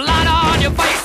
blood on your face,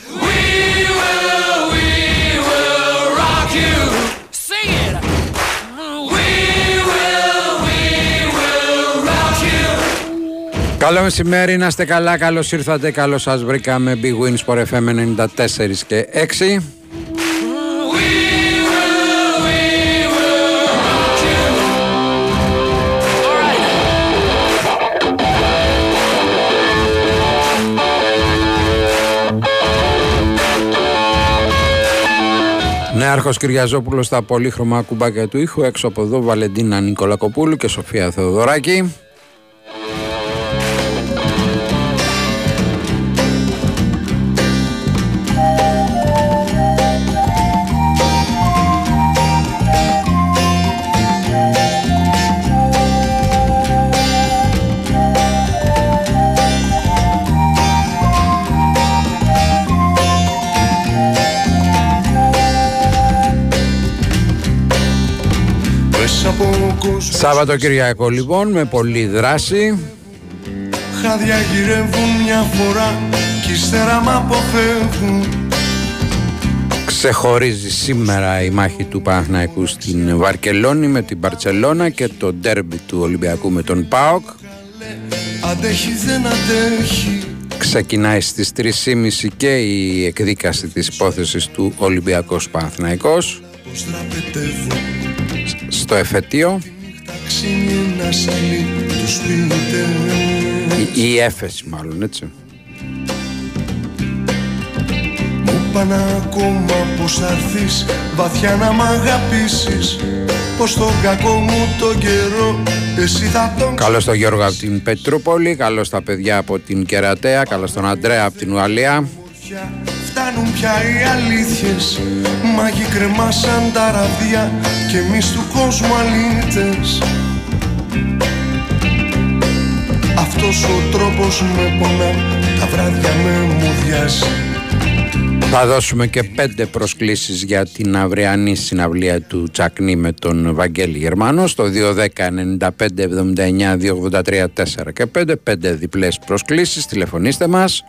We will rock you. Sing it. We will rock you. Καλό μεσημέρι, να είστε καλά, καλώς ήρθατε, καλώς σας βρήκαμε. Bwin Sport FM 94 και 6. Αρχό Κυριαζόπουλος στα πολύχρωμα κουμπάκια του ήχου. Έξω από εδώ Βαλεντίνα Νικολακοπούλου και Σοφία Θεοδωράκη. Σάββατο Κυριακό λοιπόν, με πολλή δράση. Χάδια γυρεύουν μια φορά κι ύστερα μ' αποφεύγουν. Ξεχωρίζει σήμερα η μάχη του Παναθηναϊκού στην Βαρκελόνη με την Μπαρτσελώνα και το ντέρμπι του Ολυμπιακού με τον ΠΑΟΚ. Αντέχει δεν αντέχει. Ξεκινάει στις 3.30 και η εκδίκαση της υπόθεσης του Ολυμπιακός Παναθηναϊκός στο εφετείο. Η έφεση μάλλον, έτσι. Μου πάνε ακόμα πως θα έρθεις βαθιά να μ' αγαπήσεις. Πως τον κακό μου τον καιρό εσύ θα τον... Καλώς τον Γιώργο από την Πετρούπολη, καλώς τα παιδιά από την Κερατέα, καλώς τον Αντρέα από την Ουαλία. Φτάνουν πια οι αλήθειες, μάγοι κρεμά σαν τα ραβδιά και εμείς του κόσμου αλήτες. Αυτός ο τρόπος με πονά, τα βράδια με μουδιάζει. Θα δώσουμε και 5 προσκλήσεις για την αυριανή συναυλία του Τσακνή με τον Βαγγέλη Γερμανό στο 210-95-79-283-4 και 5. 5 διπλές προσκλήσεις, τηλεφωνήστε μας.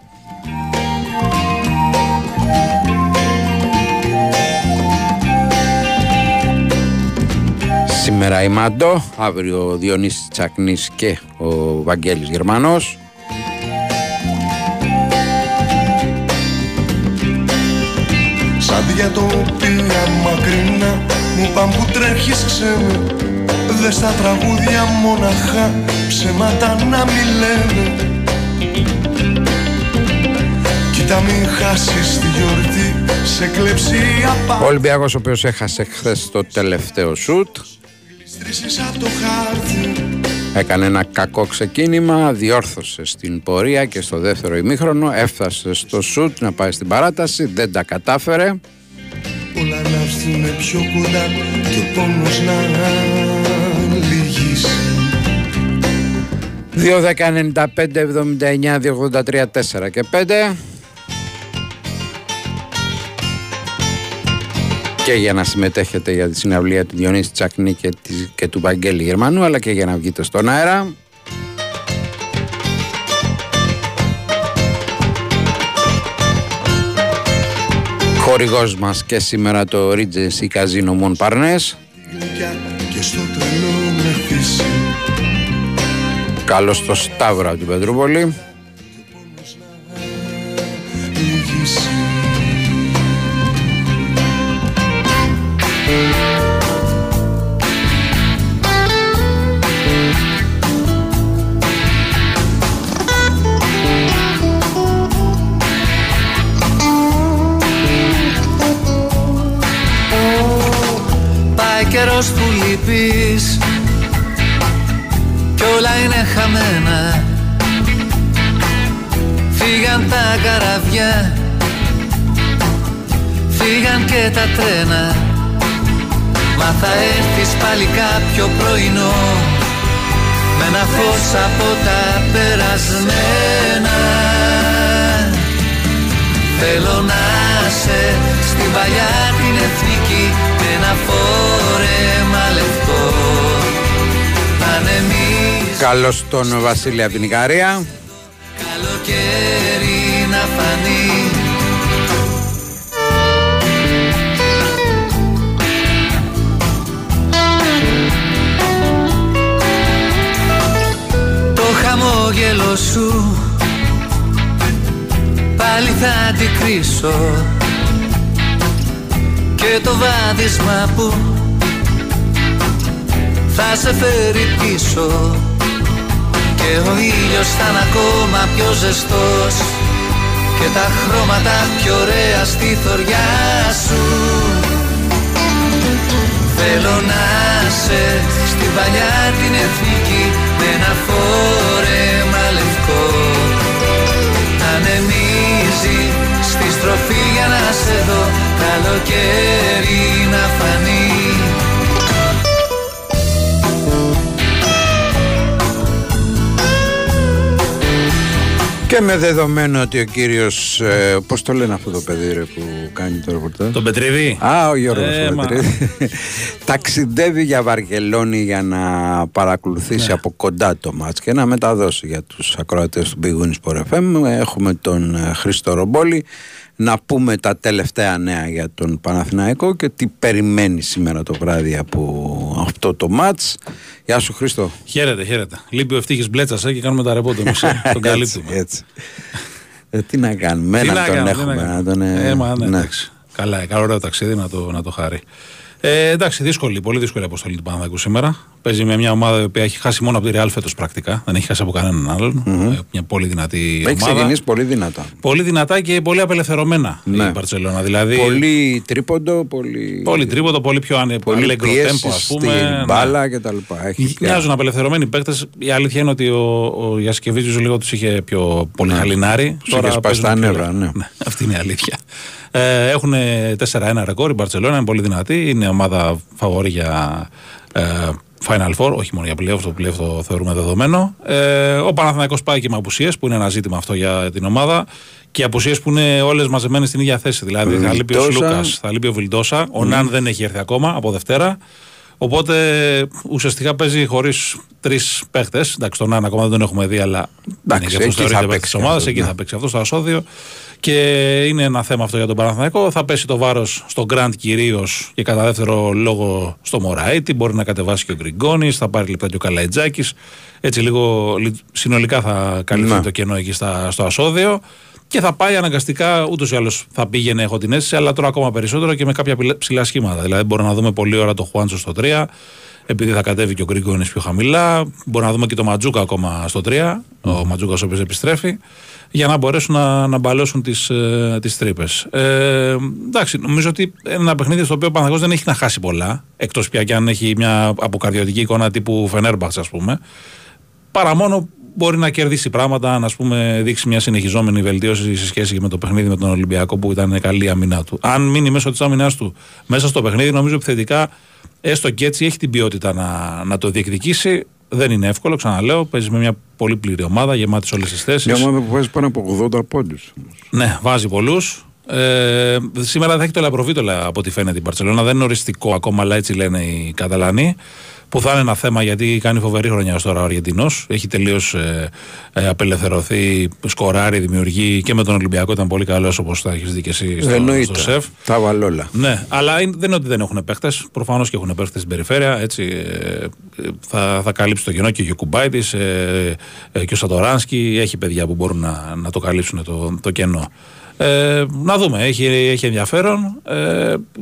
Σήμερα η Μαντώ, αύριο ο Διονύσης Τσακνής και ο Βαγγέλης Γερμανός. Σαν διατοπία μακρινά μου παν που τρέχεις ξένε. Δες τα τραγούδια μοναχά ψέματα να μη λένε. Κοίτα μην χάσεις τη γιορτή, σε κλέψει η απάντηση. Ο Ολυμπιακός ο οποίος έχασε χθες το τελευταίο σουτ. Έκανε ένα κακό ξεκίνημα, διόρθωσε στην πορεία και στο δεύτερο ημίχρονο έφτασε στο σουτ να πάει στην παράταση, δεν τα κατάφερε. Όλα να έρθουνε πιο κοντά και ο πόνος να λυγίσει. 2-10-95-79-283-4 και 5. Και για να συμμετέχετε για τη συναυλία του Διονύση Τσακνή και του Βαγγέλη Γερμανού, αλλά και για να βγείτε στον αέρα. Χορηγός μας και σήμερα το Regency Casino Mon Parnes. Καλώς στο Σταύρο από την Πετρούπολη. καιρός που λείπεις κι όλα είναι χαμένα. Φύγαν τα καραβιά, φύγαν και τα τρένα. Μα θα έρθεις πάλι κάποιο πρωινό με ένα φως από τα περασμένα. Θέλω να είσαι στην παλιά την εθνική με ένα φόρεμα λευκό. Ανεμίζω. Καλώς τον Βασίλη από την Ικαρία. Καλοκαίρι να φανεί. Το χαμόγελο σου πάλι θα αντικρίσω και το βάδισμα που θα σε φέρει πίσω. Και ο ήλιος θα είναι ακόμα πιο ζεστός και τα χρώματα πιο ωραία στη θωριά σου. Θέλω να είσαι στην παλιά την εθνική με ένα φόρεμα λευκό. Ανεμίζει στη στροφή για να σε δω, καλοκαίρι να φανεί. Και με δεδομένο ότι ο κύριος, πώς το λένε αυτό το παιδί ρε, που κάνει το ρεπορτάζ, τον Πετρίδη. Α, ο Γιώργος Πετρίδη. Ταξιδεύει για Βαρκελόνη για να παρακολουθήσει από κοντά το μάτς και να μεταδώσει για τους ακροατές του Bwin Sport FM. Έχουμε τον Χρήστο Ρομπόλη. Να πούμε τα τελευταία νέα για τον Παναθηναϊκό και τι περιμένει σήμερα το βράδυ από αυτό το μάτς. Γεια σου Χρήστο. Χαίρετε, χαίρετε. Λείπει ο Ευτύχης Μπλέτσας και κάνουμε τα ρεπό του εμείς. Τον καλύπτουμε. Έτσι. Τι να κάνουμε, να τον έχουμε. Καλά, ωραίο ταξίδι να το χάρει. Εντάξει, δύσκολη, πολύ δύσκολη αποστολή του Παναθηναϊκού σήμερα. Παίζει με μια ομάδα που έχει χάσει μόνο από τη Real φέτος πρακτικά. Δεν έχει χάσει από κανέναν άλλον. Μια πολύ δυνατή ομάδα. Έχει ξεκινήσει πολύ δυνατά. Πολύ δυνατά και πολύ απελευθερωμένα η Μπαρτσελόνα. Δηλαδή... Πολύ τρίποντο, πολύ πιο ανελεγκτό τέμπο, ας πούμε. Μπάλα κτλ. Μοιάζουν απελευθερωμένοι παίκτες. Η αλήθεια είναι ότι ο Γιασκεβίτσιος λίγο του είχε πιο πολύ χαλινάρι. Τώρα σπάσει τα νεύρα, ναι. Αυτή είναι η αλήθεια. Έχουν 4-1 ρεκόρ. Η Μπαρτσελόνα είναι πολύ δυνατή. Είναι ομάδα φαβορή για Final Four, όχι μόνο για playoff, το playoff το θεωρούμε δεδομένο. Ο Παναθηναϊκός πάει και με απουσίες, που είναι ένα ζήτημα αυτό για την ομάδα. Και απουσίες που είναι όλες μαζεμένες στην ίδια θέση. Δηλαδή Βιλτόσα. Θα λείπει ο Σλούκας, θα λείπει ο Βιλντόσα. Ο Ναν δεν έχει έρθει ακόμα από Δευτέρα. Οπότε ουσιαστικά παίζει χωρίς τρεις παίχτες. Εντάξει, τον Ναν ακόμα δεν τον έχουμε δει, αλλά εντάξει, είναι και αυτό το παίκτη τη ομάδα. Εκεί θα παίξει αυτό στο ασώδιο. Και είναι ένα θέμα αυτό για τον Παναθηναϊκό. Θα πέσει το βάρος στον Γκραντ κυρίως και κατά δεύτερο λόγο στο Μωραήτη. Μπορεί να κατεβάσει και ο Γκριγκόνης, θα πάρει λεπτά και ο Καλαϊτζάκης. Έτσι λίγο συνολικά θα καλύψει το κενό εκεί στο ασώδιο. Και θα πάει αναγκαστικά, ούτως ή άλλως θα πήγαινε, έχω την αίσθηση, αλλά τώρα ακόμα περισσότερο και με κάποια ψηλά σχήματα. Δηλαδή μπορούμε να δούμε πολλή ώρα το Χουάντσο στο 3, επειδή θα κατέβει και ο Γκριγκόνης πιο χαμηλά. Μπορούμε να δούμε και το Ματζούκα ακόμα στο 3, ο Ματζούκας ο οποίος επιστρέφει, για να μπορέσουν να μπαλώσουν τις τρύπες. Εντάξει, νομίζω ότι ένα παιχνίδι στο οποίο ο Παναθηναϊκός δεν έχει να χάσει πολλά, εκτός πια κι αν έχει μια αποκαρδιωτική εικόνα τύπου Φενέρμπαχτς, ας πούμε, παρά μόνο μπορεί να κερδίσει πράγματα, να δείξει μια συνεχιζόμενη βελτίωση σε σχέση και με το παιχνίδι με τον Ολυμπιακό που ήταν καλή αμυνά του. Αν μείνει μέσω της αμυνάς του μέσα στο παιχνίδι, νομίζω επιθετικά έστω και έτσι έχει την ποιότητα να το διεκδικήσει. Δεν είναι εύκολο, ξαναλέω. Παίζει με μια πολύ πλήρη ομάδα, γεμάτη όλες τις θέσεις. Μια ομάδα που βάζει πάνω από 80 πόντους. Ναι, βάζει πολλούς. Σήμερα θα έχει το Λαπροβίτολα από ό,τι φαίνεται η Μπαρτσελόνα. Δεν είναι οριστικό ακόμα, αλλά έτσι λένε οι Καταλανοί. Που θα είναι ένα θέμα γιατί κάνει φοβερή χρονιά ως τώρα ο Αργεντινός. Έχει τελείως απελευθερωθεί, σκοράρει, δημιουργεί και με τον Ολυμπιακό. Ήταν πολύ καλός, όπως θα έχεις δει και εσύ στο ΣΕΦ. Τα βαλόλα. Ναι, αλλά δεν είναι ότι δεν έχουν παίχτες. Προφανώς και έχουν παίχτες στην περιφέρεια. Έτσι, θα καλύψει το κενό και ο Γιακουμπάιτης και ο Σατοράνσκι. Έχει παιδιά που μπορούν να το καλύψουν το κενό. Να δούμε, έχει ενδιαφέρον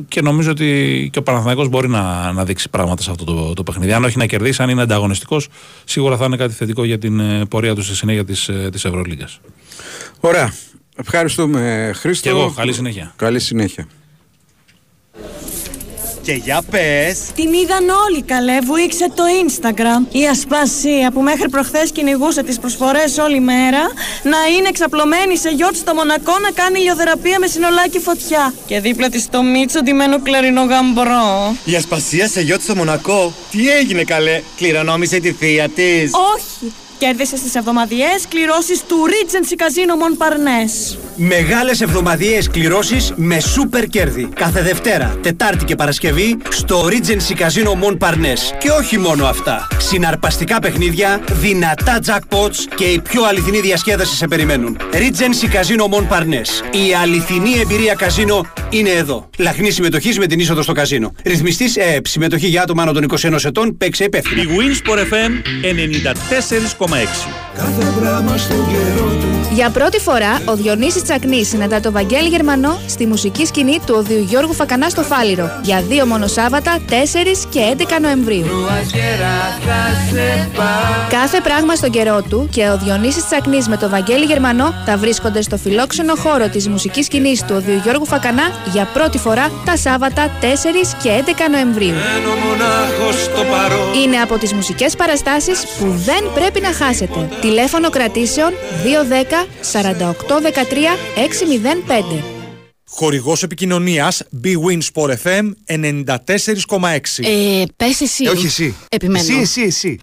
και νομίζω ότι και ο Παναθηναϊκός μπορεί να δείξει πράγματα σε αυτό το παιχνίδι. Αν όχι να κερδίσει, αν είναι ανταγωνιστικός, σίγουρα θα είναι κάτι θετικό για την πορεία του στη συνέχεια της Ευρωλίγκας. Ωραία, ευχαριστούμε Χρήστο. Και εγώ, καλή συνέχεια. Καλή συνέχεια. Και για πες. Την είδαν όλοι, καλέ, βουήξε το Instagram. Η Ασπασία που μέχρι προχθές κυνηγούσε τις προσφορές όλη μέρα, να είναι εξαπλωμένη σε γιότ στο Μονακό να κάνει ηλιοθεραπεία με συνολάκι φωτιά. Και δίπλα της το Μίτσο ντυμένο κλαρινό γαμπρό. Η Ασπασία σε γιότ στο Μονακό. Τι έγινε, καλέ, κληρονόμησε τη θεία της? Όχι. Κέρδισε στις εβδομαδιαίες κληρώσεις του Regency Casino Mon Parnes. Μεγάλες εβδομαδιαίες κληρώσεις με σούπερ κέρδη. Κάθε Δευτέρα, Τετάρτη και Παρασκευή στο Regency Casino Mon Parnes. Και όχι μόνο αυτά. Συναρπαστικά παιχνίδια, δυνατά jackpots και η πιο αληθινή διασκέδαση σε περιμένουν. Regency Casino Mon Parnes. Η αληθινή εμπειρία καζίνο είναι εδώ. Λαχνή συμμετοχή με την είσοδο στο καζίνο. Ρυθμιστής ΕΕΠ. Συμμετοχή για άτομα άνω των 21 ετών. Παίξε υπεύθυνα. Η Bwin Sport FM 94,6. Για πρώτη φορά, ο Διονύσης Τσακνής συναντά το Βαγγέλη Γερμανό στη μουσική σκηνή του Ο Διο Γιώργου Φακανά στο Φάληρο για δύο μονοσάββατα, 4 και 11 Νοεμβρίου. Κάθε πράγμα στον καιρό του και ο Διονύσης Τσακνής με το Βαγγέλη Γερμανό θα βρίσκονται στο φιλόξενο χώρο της μουσικής σκηνής του Ο Διο Γιώργου Φακανά για πρώτη φορά τα Σάββατα 4 και 11 Νοεμβρίου. Είναι από τις μουσικές παραστάσεις που δεν πρέπει να χάσετε. Τηλέφωνο κρατήσεων 210-4813-605. Χορηγός επικοινωνίας Bwin Sport FM 94,6. Πες εσύ. Όχι εσύ. Επιμένω. Εσύ.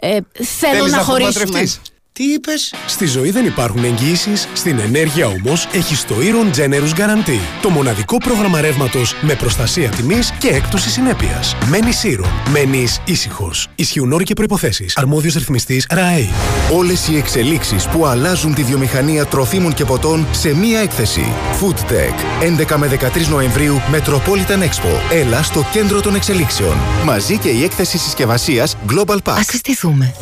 Θέλεις να χωρίσουμε. Τι είπες? Στη ζωή δεν υπάρχουν εγγυήσεις, στην ενέργεια όμως έχεις το Eron Generous Guarantee. Το μοναδικό πρόγραμμα ρεύματος με προστασία τιμής και έκπτωση συνέπειας. Μένεις Eron, μένεις ήσυχος. Ισχύουν όροι και προϋποθέσεις. Αρμόδιος ρυθμιστής ΡΑΕΗ. Όλες οι εξελίξεις που αλλάζουν τη βιομηχανία τροφίμων και ποτών σε μία έκθεση. Food Tech. 11 με 13 Νοεμβρίου, Metropolitan Expo. Έλα στο κέντρο των εξελίξεων. Μαζί και η έκθεση συσκευασίας Global Pack. Ας συστηθούμε.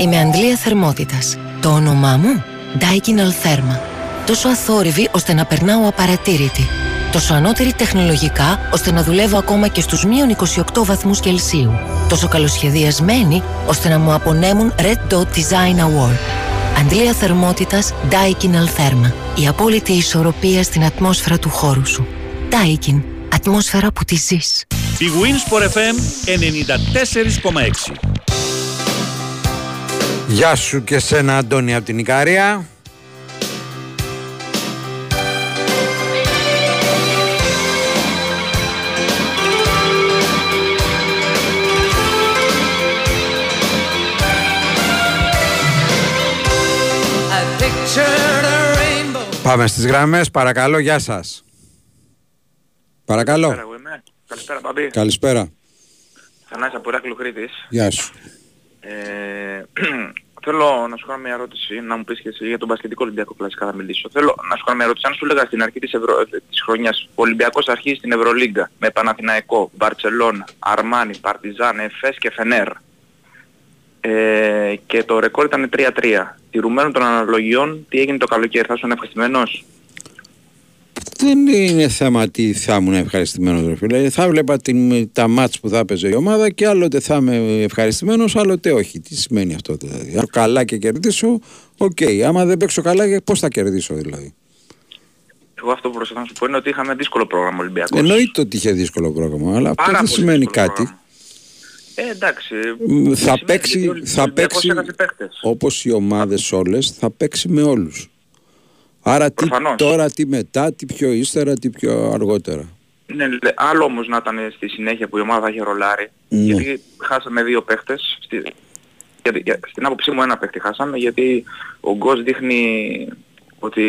Είμαι Αντλία Θερμότητας. Το όνομά μου, Daikin Altherma. Τόσο αθόρυβη ώστε να περνάω απαρατήρητη. Τόσο ανώτερη τεχνολογικά ώστε να δουλεύω ακόμα και στους μείον 28 βαθμούς Κελσίου. Τόσο καλοσχεδιασμένη ώστε να μου απονέμουν Red Dot Design Award. Αντλία Θερμότητας, Daikin Altherma. Η απόλυτη ισορροπία στην ατμόσφαιρα του χώρου σου. Daikin, ατμόσφαιρα που τη ζεις. Η Wins for FM 94,6. Γεια σου και σένα, Αντώνη, από την Ικαρία. Πάμε στις γραμμές, παρακαλώ, γεια σας. Παρακαλώ. Καλησπέρα, Παμπή. Καλησπέρα. Θανάση από Ηράκλειο Κρήτης. Γεια σου. Θέλω να σου κάνω μια ερώτηση, να μου πεις και εσύ για τον μπασκετικό Ολυμπιακό κλασικά θα μιλήσω. Θέλω να σου κάνω μια ερώτηση, αν σου λέγα στην αρχή της χρονιάς, ο Ολυμπιακός αρχίζει στην Ευρωλίγκα με Παναθηναϊκό, Μπαρτσελόνα, Αρμάνι, Παρτιζάν, Εφές και Φενέρ. Και το ρεκόρ ήταν 3-3. Τηρουμένων των αναλογιών, τι έγινε το καλοκαίρι, θα ήσουν ευχαριστημένος? Δεν είναι θέμα τι θα ήμουν ευχαριστημένος, ρε φίλε. Θα βλέπα τα μάτς που θα έπαιζε η ομάδα και άλλοτε θα είμαι ευχαριστημένος, άλλοτε όχι. Τι σημαίνει αυτό δηλαδή? Αν καλά και κερδίσω, οκ. Άμα δεν παίξω καλά, πώς θα κερδίσω δηλαδή? Εγώ αυτό που προσπαθώ να σου πω είναι ότι είχαμε δύσκολο πρόγραμμα Ολυμπιακός. Εννοείται ότι είχε δύσκολο πρόγραμμα, αλλά αυτό δεν σημαίνει κάτι. Εντάξει. Θα παίξει όπως οι ομάδες όλες, θα παίξει με όλους. Άρα τι τώρα, τι μετά, τι πιο ύστερα, τι πιο αργότερα. Ναι, άλλο όμως να ήταν στη συνέχεια που η ομάδα θα είχε ρολάρει. Ναι. Γιατί χάσαμε δύο παίχτες. Στην άποψή μου ένα παίχτη χάσαμε, γιατί ο Γκος δείχνει ότι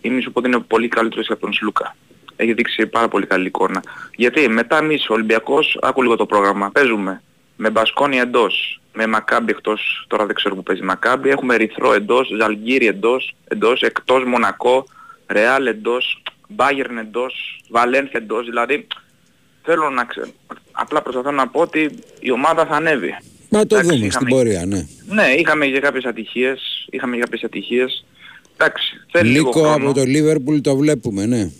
είναι, σου πω, ότι είναι πολύ καλύτερος και από τον Σλούκα. Έχει δείξει πάρα πολύ καλή εικόνα. Γιατί μετά εμείς ο Ολυμπιακός, άκου λίγο το πρόγραμμα, παίζουμε με Μπασκόνια εντός, με Μακάμπι εκτός, τώρα δεν ξέρω που παίζει Μακάμπι, έχουμε Ερυθρό εντός, Ζαλγκίρι εντός, εκτός Μονακό, Ρεάλ εντός, Μπάγερν εντός, Βαλένθια εντός, δηλαδή θέλω να ξέρω, απλά προσπαθώ να πω ότι η ομάδα θα ανέβει. Μα το εντάξει, δούμε στην πορεία, ναι. Ναι, είχαμε για κάποιες ατυχίες, εντάξει, θέλει λίγο χρόνο. Λίκο από το Λίβερπουλ το βλέπουμε, ναι.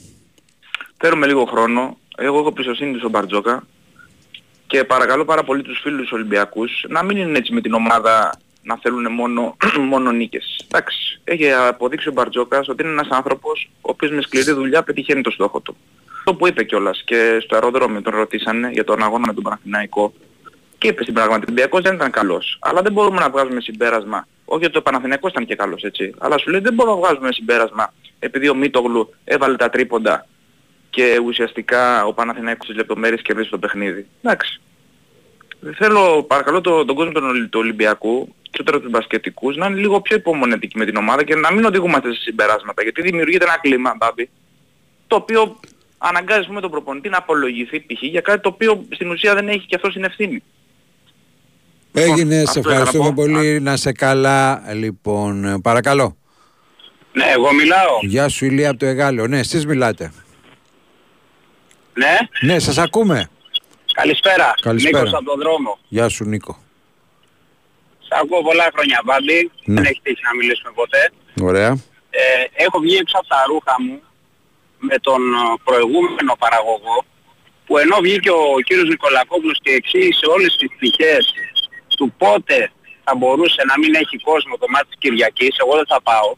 Θέλουμε λίγο χρόνο, εγώ έχω πιστοσύνη στον Μπαρτζόκα. Και παρακαλώ πάρα πολύ τους φίλους Ολυμπιακούς να μην είναι έτσι με την ομάδα, να θέλουν μόνο νίκες. Εντάξει, έχει αποδείξει ο Μπαρτζόκας ότι είναι ένας άνθρωπος ο οποίος με σκληρή δουλειά πετυχαίνει το στόχο του. αυτό που είπε κιόλας και στο αεροδρόμιο τον ρωτήσανε για τον αγώνα με τον Παναθηναϊκό και είπε στην πραγματικότητα ότι ο Ολυμπιακός δεν ήταν καλός. Αλλά δεν μπορούμε να βγάζουμε συμπέρασμα. Όχι ότι ο Παναθηναϊκός ήταν και καλός, έτσι. Αλλά σου λέει δεν μπορούμε να βγάζουμε συμπέρασμα επειδή ο Μίτογλου έβαλε τα τρίποντα και ουσιαστικά ο Παναθηναϊκός στις λεπτομέρειες κερδίζει το παιχνίδι. Εντάξει. Θέλω παρακαλώ τον κόσμο του Ολυμπιακού και τους μπασκετικούς να είναι λίγο πιο υπομονετικοί με την ομάδα και να μην οδηγούμαστε σε συμπεράσματα. Γιατί δημιουργείται ένα κλίμα, Μπάμπη, το οποίο αναγκάζουμε τον προπονητή να απολογηθεί π.χ. για κάτι το οποίο στην ουσία δεν έχει και αυτός την ευθύνη. Έγινε, σε ευχαριστούμε πολύ. Να σε καλά, λοιπόν. Παρακαλώ. Ναι, εγώ μιλάω. Γεια σου, Ηλία από το Εγάλεο. Ναι, εσείς μιλάτε. Ναι. Ναι, σας ακούμε. Καλησπέρα. Καλησπέρα. Νίκος από τον δρόμο. Γεια σου, Νίκο. Σας ακούω πολλά χρόνια, Βάμπη. Ναι. Δεν έχει τύχει να μιλήσουμε ποτέ. Ωραία. Έχω βγει έξω από τα ρούχα μου με τον προηγούμενο παραγωγό που ενώ βγήκε ο κύριος Νικολακόπουλος και εξήγησε όλες τις πτυχές του πότε θα μπορούσε να μην έχει κόσμο το μάτι της Κυριακής, εγώ δεν θα πάω,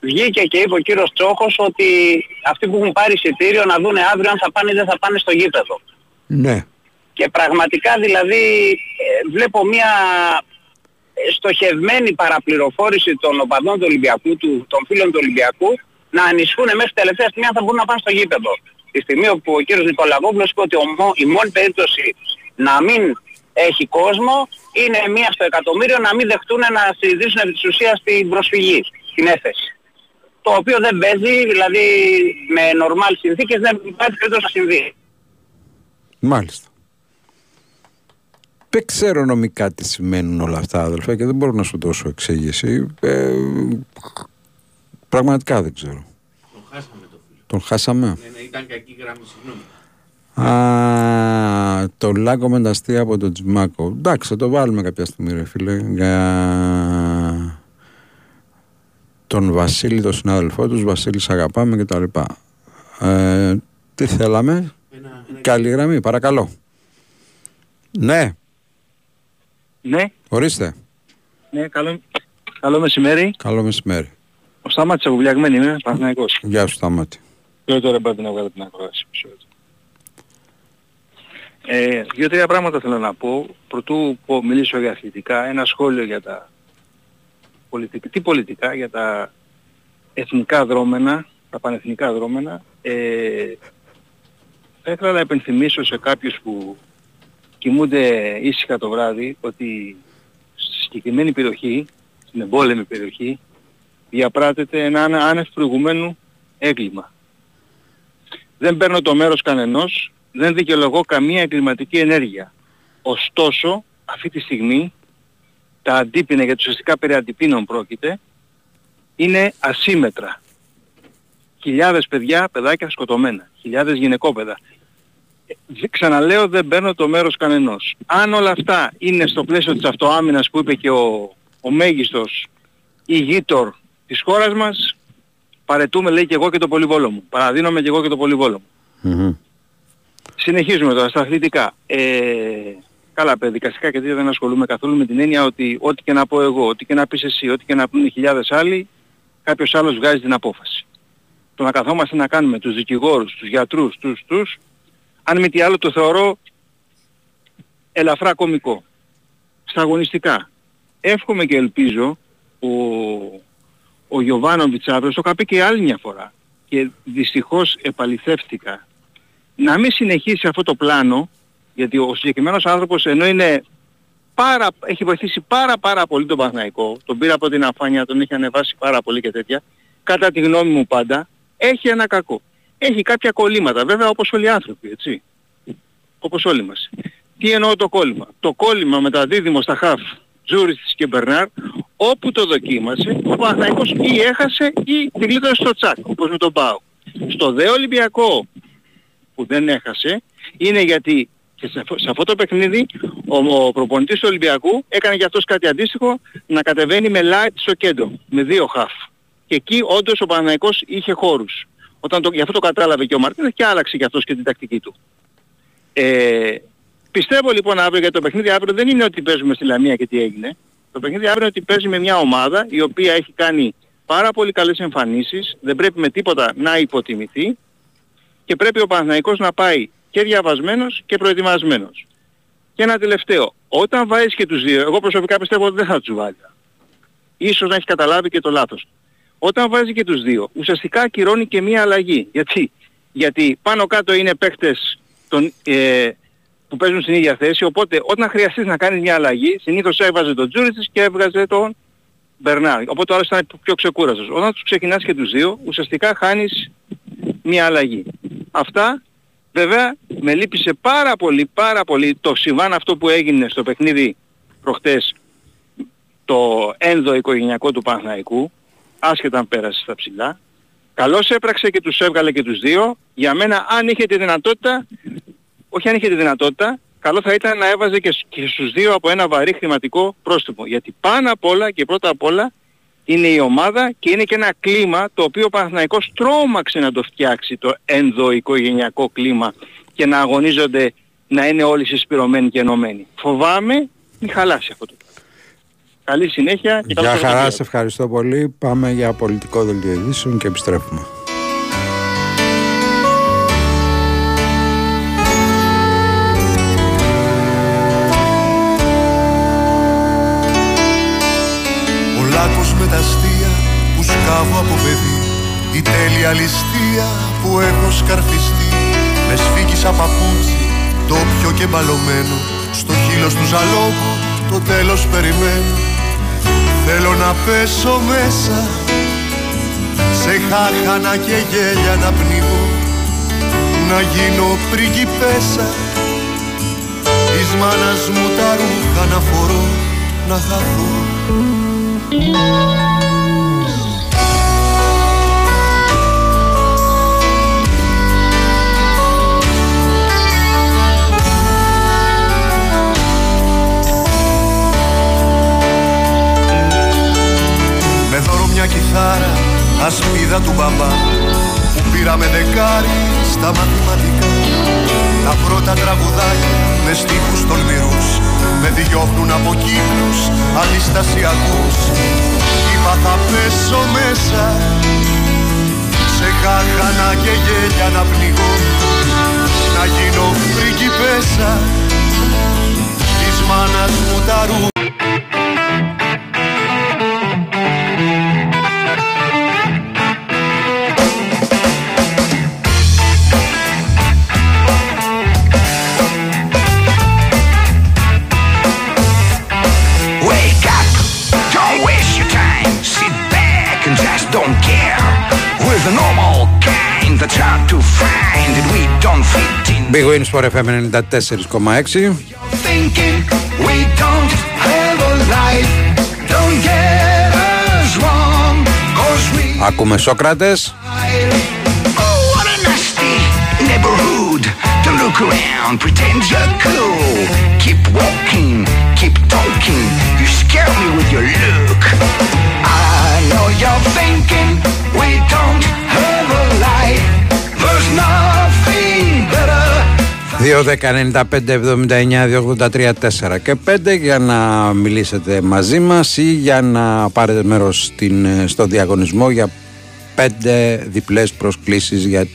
βγήκε και είπε ο κύριος Τσόχος ότι αυτοί που έχουν πάρει εισιτήριο να δούνε αύριο αν θα πάνε ή δεν θα πάνε στο γήπεδο. Ναι. Και πραγματικά δηλαδή βλέπω μια στοχευμένη παραπληροφόρηση των οπαδών του Ολυμπιακού, των φίλων του Ολυμπιακού, να ανισχούν μέχρι τελευταία στιγμή αν θα μπορούν να πάνε στο γήπεδο. Τη στιγμή όπου ο κύριος Νικολακόπουλος είπε ότι η μόνη περίπτωση να μην έχει κόσμο είναι μία στο εκατομμύριο να μην δεχτούν να συζητήσουν επί της ουσίας την προσφυγή, την έφεση. Το οποίο δεν παίζει, δηλαδή με normal συνθήκες δεν υπάρχει περίπτωση να συμβεί. Μάλιστα. Δεν ξέρω νομικά τι σημαίνουν όλα αυτά, αδελφέ, και δεν μπορώ να σου δώσω εξήγηση. Πραγματικά δεν ξέρω. Τον χάσαμε το φίλο. Τον χάσαμε. Ναι, ήταν κακή γραμμή, συγγνώμη. Α, το Λάκο Μενταστή από τον Τζιμάκο. Εντάξει, θα το βάλουμε κάποια στιγμή, ρε φίλε. Για τον Βασίλη, τον συνάδελφό τους, Βασίλη, σ' αγαπάμε και τα λοιπά. Τι θέλαμε. Καλή γραμμή, παρακαλώ. Ναι. Ναι. Ορίστε. Ναι, καλό μεσημέρι. Καλό μεσημέρι. Ο Σταμάτης αγουβλιαγμένη είμαι, Παναθηναϊκός. Γεια σου, Σταμάτη. Λέω τώρα πρέπει να βγάλω την ακρόαση. 2-3 πράγματα θέλω να πω. Πρωτού πω, μιλήσω για αθλητικά, ένα σχόλιο για τα πολιτικά, για τα εθνικά δρόμενα, τα πανεθνικά δρόμενα. Θα ήθελα να επενθυμίσω σε κάποιους που κοιμούνται ήσυχα το βράδυ ότι στη συγκεκριμένη περιοχή, στην εμπόλεμη περιοχή, διαπράτεται ένα άνευ προηγουμένου έγκλημα. Δεν παίρνω το μέρος κανενός, δεν δικαιολογώ καμία εγκληματική ενέργεια. Ωστόσο, αυτή τη στιγμή, τα αντίπεινα, γιατί ουσιαστικά περί αντιπίνων πρόκειται, είναι ασύμετρα. Χιλιάδες παιδιά, παιδάκια σκοτωμένα, χιλιάδες γυναικόπαιδα. Ξαναλέω, δεν παίρνω το μέρος κανενός. Αν όλα αυτά είναι στο πλαίσιο της αυτοάμυνας που είπε και ο μέγιστος ηγείτορ της χώρας μας, παρετούμε, λέει, και εγώ και το πολυβόλο μου. Παραδίνομαι και εγώ και το πολυβόλο μου. Mm-hmm. Συνεχίζουμε τώρα στα αθλητικά. Καλά, δικαστικά και τέτοια δεν ασχολούμαι καθόλου, με την έννοια ότι ό,τι και να πω εγώ, ό,τι και να πεις εσύ, ό,τι και να πούνε χιλιάδες άλλοι, κάποιος άλλος βγάζει την απόφαση. Το να καθόμαστε να κάνουμε τους δικηγόρους, τους γιατρούς, αν μη τι άλλο το θεωρώ ελαφρά κωμικό. Στα αγωνιστικά. Εύχομαι και ελπίζω ο Γιωβάνοβιτς αύριο, το είχα πει και άλλη μια φορά, και δυστυχώς επαληθεύτηκα, να μην συνεχίσει αυτό το πλάνο, γιατί ο συγκεκριμένος άνθρωπος ενώ είναι έχει βοηθήσει πάρα πολύ τον Παναθηναϊκό, τον πήρε από την αφάνεια, τον έχει ανεβάσει πάρα πολύ και τέτοια, κατά τη γνώμη μου πάντα, έχει ένα κακό. Έχει κάποια κολλήματα, βέβαια, όπως όλοι οι άνθρωποι, έτσι. Όπως όλοι μας. Τι εννοώ το κόλλημα. Το κόλλημα με τα δίδυμο στα χαφ, Τζούρισης και Μπερνάρ, όπου το δοκίμασε, ο Παναθηναϊκός ή έχασε ή την γλίτωσε στο τσάκ, όπως με τον Πάο. Στο δε Ολυμπιακό που δεν έχασε, είναι γιατί και σε αυτό το παιχνίδι ο προπονητής του Ολυμπιακού έκανε για αυτός κάτι αντίστοιχο, να κατεβαίνει με light στο κέντρο, με δύο χαφ. Και εκεί όντως ο Παναθηναϊκός είχε χώρους. Γι' αυτό το κατάλαβε και ο Μαρτίνες και άλλαξε και αυτός και την τακτική του. Πιστεύω λοιπόν αύριο, για το παιχνίδι αύριο δεν είναι ότι παίζουμε στη Λαμία και τι έγινε. Το παιχνίδι αύριο είναι ότι παίζει με μια ομάδα η οποία έχει κάνει πάρα πολύ καλές εμφανίσεις, δεν πρέπει με τίποτα να υποτιμηθεί και πρέπει ο Παναθηναϊκός να πάει και διαβασμένος και προετοιμασμένος. Και ένα τελευταίο, όταν βάζεις και τους δύο, εγώ προσωπικά πιστεύω ότι δεν θα τους βάλει. Ίσως να έχει καταλάβει και το λάθος. Όταν βάζει και τους δύο, ουσιαστικά ακυρώνει και μία αλλαγή. Γιατί πάνω κάτω είναι παίχτες που παίζουν στην ίδια θέση, οπότε όταν χρειαστείς να κάνεις μια αλλαγή, συνήθως έβαζε τον Τζούρισιτς και έβγαζε τον Μπερνάρ. Οπότε ο άλλος ήταν πιο ξεκούραστος. Όταν τους ξεκινάς και τους δύο, ουσιαστικά χάνεις μια αλλαγή. Αυτά βέβαια με λύπησε πάρα πολύ το συμβάν αυτό που έγινε στο παιχνίδι προχτές, το ένδο οικογενειακό του Παναθηναϊκού, άσχετα αν πέρασε στα ψηλά. Καλώς έπραξε και τους έβγαλε και τους δύο. Για μένα αν είχε τη δυνατότητα, καλό θα ήταν να έβαζε και στους δύο από ένα βαρύ χρηματικό πρόστιμο. Γιατί πάνω απ' όλα και πρώτα απ' όλα είναι η ομάδα και είναι και ένα κλίμα το οποίο ο Παναθηναϊκός τρόμαξε να το φτιάξει, το ενδοοικογενειακό κλίμα, και να αγωνίζονται, να είναι όλοι συσπηρωμένοι και ενωμένοι. Φοβάμαι μη χαλάσει αυτό το πράγμα. Καλή συνέχεια. Και για χαρά, σε ευχαριστώ πολύ. Πάμε για πολιτικό δελτίο ειδήσεων και επιστρέφουμε. Ο λάκκος με τα αστεία που σκάβω από παιδί, η τέλεια ληστεία που έχω σκαρφιστεί, με σφίγγισα παπούτσι ντόπιο και μπαλωμένο, στο χείλος του ζαλόγου το τέλος περιμένω. Θέλω να πέσω μέσα σε χάχανα και γέλια, να πνιγώ, να γίνω πριγκιπέσα, της μάνας μου τα ρούχα να φορώ, να χαθώ. Μια κιθάρα, ασπίδα του μπαμπά, που πήραμε δεκάρι στα μαθηματικά. Τα πρώτα τραγουδάκια με στίχους τολμηρούς με διώχνουν από κύκλους αντιστασιακούς. Είπα θα πέσω μέσα σε χάχανα και γέλια, να πνιγώ, να γίνω πριγκιπέσα, της μάνας μου τα ρούχα. Bwin Sport FM 94,6. Ακούμε Σόκρατες. ...2.10.95.79.283.4 και 5 για να μιλήσετε μαζί μας ή για να πάρετε μέρος στο διαγωνισμό για 5 διπλές προσκλήσεις για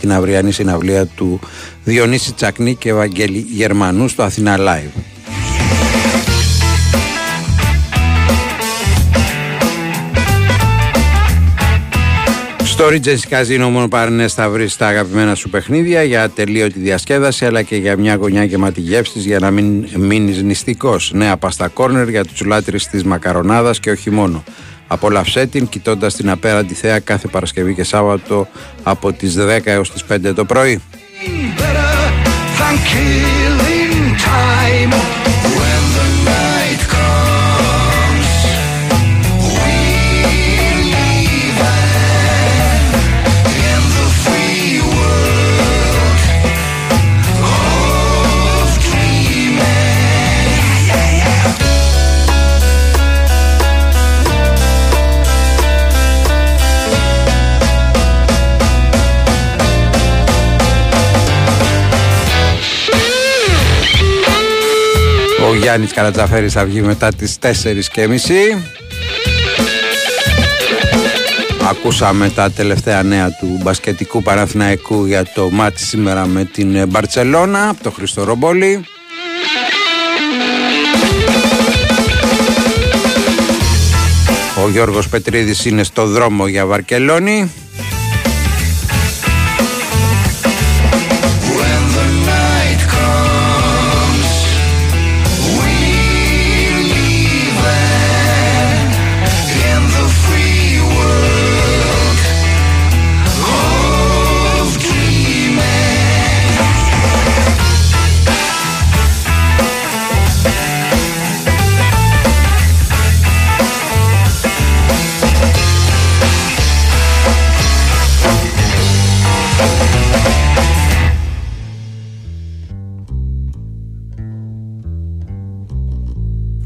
την αυριανή συναυλία του Διονύση Τσακνή και Βαγγέλη Γερμανού στο Αθήνα Live. Στο Regency Casino Mon Parnes θα βρεις τα αγαπημένα σου παιχνίδια για ατελείωτη διασκέδαση, αλλά και για μια γωνιά γεμάτη γεύσεις για να μην μείνεις νηστικός. Νέα παστα κόρνερ για τους λάτρεις της μακαρονάδας και όχι μόνο. Απόλαυσέ την κοιτώντας την απέραντη θέα κάθε Παρασκευή και Σάββατο από τις 10 έως τις 5 το πρωί. Ο Γιάννης Καρατζαφέρης θα βγει μετά τις 4:30. Ακούσαμε τα τελευταία νέα του μπασκετικού Παναθηναϊκού για το μάτς σήμερα με την Μπαρτσελώνα από τον Χρήστο Ρομπόλη. Ο Γιώργος Πετρίδης είναι στο δρόμο για Βαρκελόνη.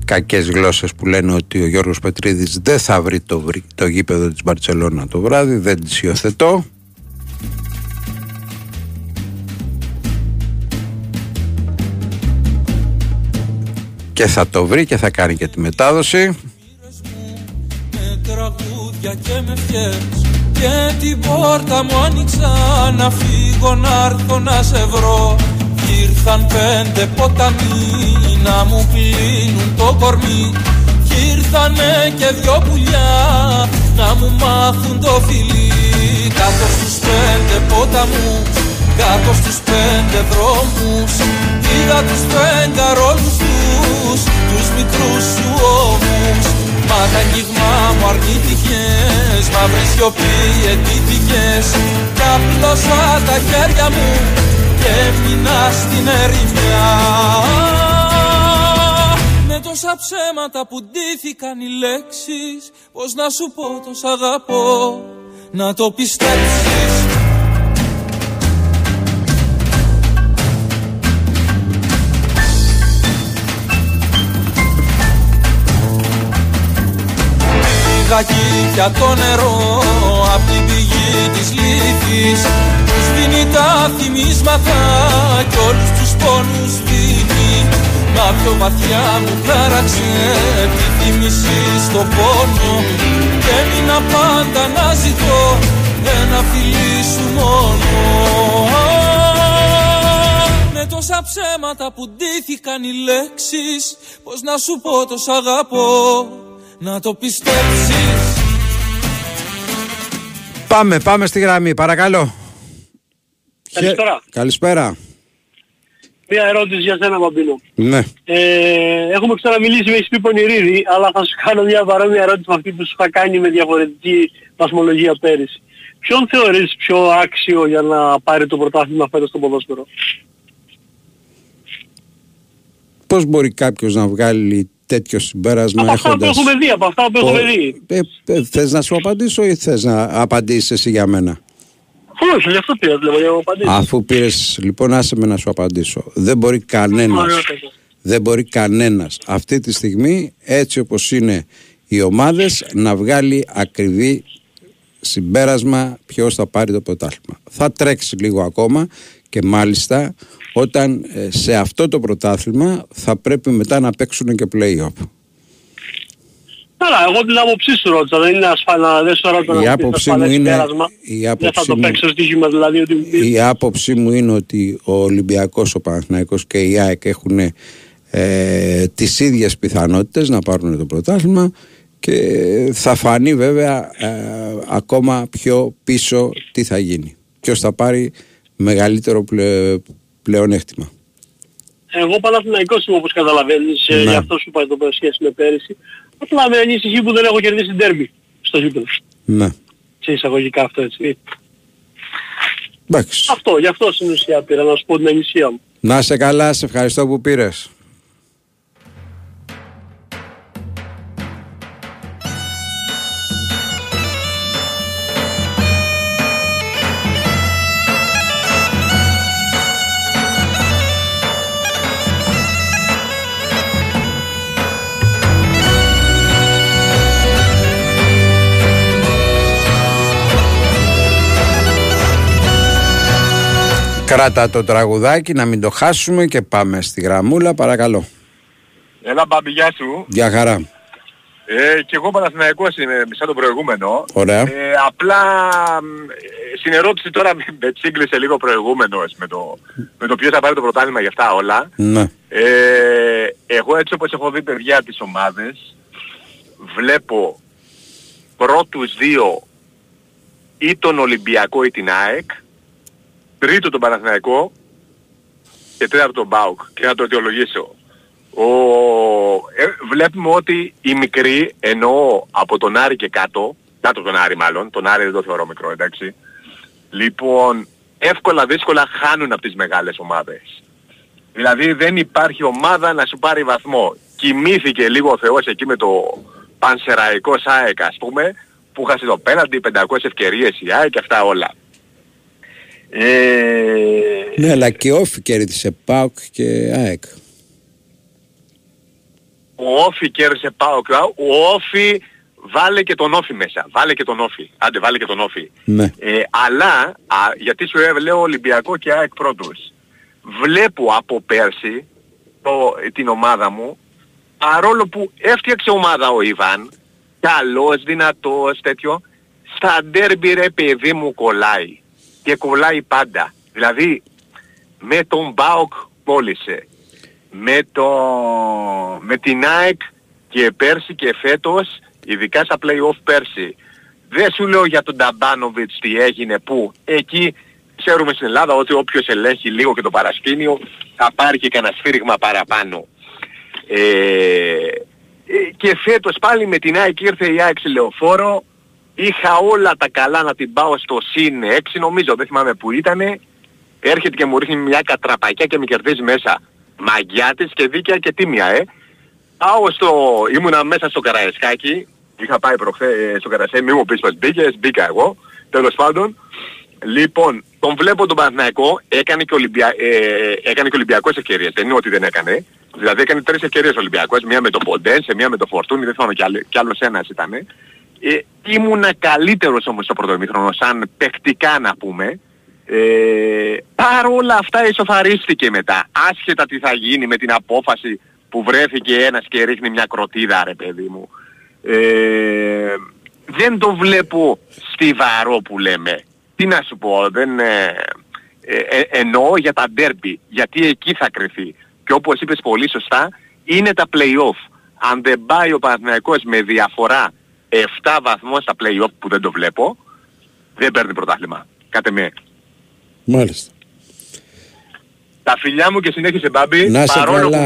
Κακές γλώσσες που λένε ότι ο Γιώργος Πετρίδης δεν θα βρει το γήπεδο της Μπαρτσελώνα το βράδυ, δεν τις υιοθετώ. Και θα το βρει και θα κάνει και τη μετάδοση. Και την πόρτα μου άνοιξα να φύγω, να έρθω να σε βρω. Ήρθαν πέντε ποταμοί να μου κλείνουν το κορμί. Ήρθανε και δυο πουλιά να μου μάθουν το φιλί. Κάτω στους πέντε ποταμούς, κάτω στους πέντε δρόμους, είδα τους φεγγαρόλους τους, τους μικρούς σου όμους. Μα τα αγγίγμα μου αρνητικές, μαύρες σιωπή αιτητικές. Κι απλώσα τα χέρια μου και έμεινα στην ερημιά. Με τόσα ψέματα που ντύθηκαν οι λέξεις, πώς να σου πω το σ' αγαπώ, να το πιστέψεις. Πήγα εκεί πια το νερό απ' την πηγή της λύθης. Δίνει τα θυμίσματα κι όλους τους πόνους δίνει. Μα πιο βαθιά μου πλάραξε τη θύμηση στο πόνο. Και έμεινα πάντα να ζητώ ένα φιλί σου μόνο. Με τόσα ψέματα που ντύθηκαν οι λέξεις, πώς να σου πω το σ' αγαπώ, να το πιστέψεις. Πάμε στη γραμμή, παρακαλώ. Καλησπέρα. Καλησπέρα. Μία ερώτηση για σένα, Μπαμπίνο. Ναι. Έχουμε ξαναμιλήσει, με έχεις πει πονηρίδη, αλλά θα σου κάνω μια παρόμοια ερώτηση με αυτή που σου είχα κάνει με διαφορετική βαθμολογία πέρυσι. Ποιον θεωρείς πιο άξιο για να πάρει το πρωτάθλημα φέτος στο ποδόσφαιρο? Πώς μπορεί κάποιος να βγάλει τέτοιο συμπέρασμα από αυτά έχοντας... που έχουμε δει, από αυτά που έχουμε δει. Θες να σου απαντήσω ή θες να απαντήσεις εσύ για μένα? Όχι, γι' αυτό πήρα, δηλαδή, να απαντήσω. Αφού πήρες, λοιπόν, άσε με να σου απαντήσω. Δεν μπορεί κανένας αυτή τη στιγμή, έτσι όπως είναι οι ομάδες, να βγάλει ακριβή συμπέρασμα ποιος θα πάρει το πρωτάθλημα. Θα τρέξει λίγο ακόμα και μάλιστα όταν σε αυτό το πρωτάθλημα θα πρέπει μετά να παίξουν και play-off. Καλά, εγώ την άποψή σου ρώτησα, δεν είναι ασφαλά, δεν σου ρώτησα να πεις ασφαλές πέρασμα, δεν θα το παίξω στοίχημα δηλαδή. Ότι... Η άποψή μου είναι ότι ο Ολυμπιακός, ο Παναθηναϊκός και η ΑΕΚ έχουν τις ίδιες πιθανότητες να πάρουν το πρωτάθλημα και θα φανεί βέβαια ακόμα πιο πίσω τι θα γίνει. Ποιος θα πάρει μεγαλύτερο πλεονέκτημα. Εγώ Παναθηναϊκός είμαι, όπως καταλαβαίνεις, γι' αυτό σου πάει το σχέση με πέρυσι. Απλά με ανησυχεί που δεν έχω κερδίσει ντέρμπι στο γήπεδο. Ναι. Σε εισαγωγικά αυτό, έτσι. Εντάξει. Αυτό, γι' αυτό στην ουσία πήρα, να σου πω την ανησυχία μου. Να είσαι καλά, σε ευχαριστώ που πήρες. Κράτα το τραγουδάκι να μην το χάσουμε και πάμε στη γραμμούλα, παρακαλώ. Έλα, Μπαμπη, γεια σου. Γεια χαρά. Κι εγώ Παναθηναϊκός είμαι, σαν τον προηγούμενο. Ωραία. Απλά στην ερώτηση τώρα με τσίγκλησε λίγο προηγούμενος με το ποιος θα πάρει το πρωτάθλημα για αυτά όλα. Ναι. Εγώ έτσι όπως έχω δει παιδιά τις ομάδες, βλέπω πρώτους δύο ή τον Ολυμπιακό ή την ΑΕΚ, τρίτο τον Παναθηναϊκό και τέταρτο τον ΠΑΟΚ, και να το αιτιολογήσω. Βλέπουμε ότι οι μικροί, εννοώ από τον Άρη και κάτω τον Άρη μάλλον, τον Άρη δεν το θεωρώ μικρό, εντάξει. Λοιπόν, εύκολα δύσκολα χάνουν από τις μεγάλες ομάδες. Δηλαδή δεν υπάρχει ομάδα να σου πάρει βαθμό. Κοιμήθηκε λίγο ο Θεός εκεί με το Πανσεραϊκό ΣΑΕΚ ας πούμε, που χάσε το πέναντι, 500 ευκαιρίες η ΑΕΚ και αυτά όλα. Ναι, αλλά και όφη κέρδισε ΠΑΟΚ και ΑΕΚ. Ο Όφι κέρδισε πάω και ο Όφι βάλε και τον Όφι μέσα. Βάλε και τον Όφι. Ναι. Αλλά γιατί σου λέω Ολυμπιακό και ΑΕΚ πρώτος. Βλέπω από πέρσι την ομάδα μου, παρόλο που έφτιαξε ομάδα ο Ιβάν, καλός, δυνατός, τέτοιο, στα ντέρμπι ρε παιδί μου κολλάει. Και κολλάει πάντα. Δηλαδή με τον ΠΑΟΚ κόλλησε. Με την ΑΕΚ και πέρσι και φέτος, ειδικά στα play-off πέρσι. Δεν σου λέω για τον Νταμπάνοβιτς τι έγινε, που εκεί ξέρουμε στην Ελλάδα ότι όποιος ελέγχει λίγο και το παρασκήνιο θα πάρει και κανένα σφύριγμα παραπάνω. Και φέτος πάλι με την ΑΕΚ ήρθε η ΑΕΚ σε Λεωφόρο, είχα όλα τα καλά να την πάω στο συν 6 νομίζω, δεν θυμάμαι που ήτανε, έρχεται και μου ρίχνει μια κατραπακιά και με κερδίζει μέσα. Μαγιά της και δίκαια και τίμια, Ήμουνα μέσα στο Καραϊσκάκι, είχα πάει στο Καραϊσκάκι, μη μου πεις πως μπήκες, μπήκα εγώ, τέλος πάντων. Λοιπόν, τον βλέπω τον Παναθηναϊκό, έκανε και Ολυμπιακός ευκαιρίες, δεν είναι ότι δεν έκανε. Δηλαδή έκανε τρεις ευκαιρίες Ολυμπιακός, μία με το Ποντένσε, μία με το Φορτούνι, δεν θυμάμαι κι άλλος ένας ήταν. Ήμουνα καλύτερος όμως στο πρώτο ημίχρονο, σαν παιχτικά να πούμε. Παρ' όλα αυτά ισοφαρίστηκε μετά, άσχετα τι θα γίνει με την απόφαση που βρέθηκε ένας και ρίχνει μια κροτίδα ρε παιδί μου. Δεν το βλέπω στιβαρό που λέμε. Τι να σου πω, εννοώ για τα ντέρμπι, γιατί εκεί θα κρυφτεί. Και όπως είπες πολύ σωστά, είναι τα play-off. Αν δεν πάει ο Παναθηναϊκός με διαφορά 7 βαθμών στα play-off που δεν το βλέπω, δεν παίρνει πρωτάθλημα, κάτε με. Μάλιστα. Τα φιλιά μου και συνέχισε Μπάμπη, παρόλο καλά που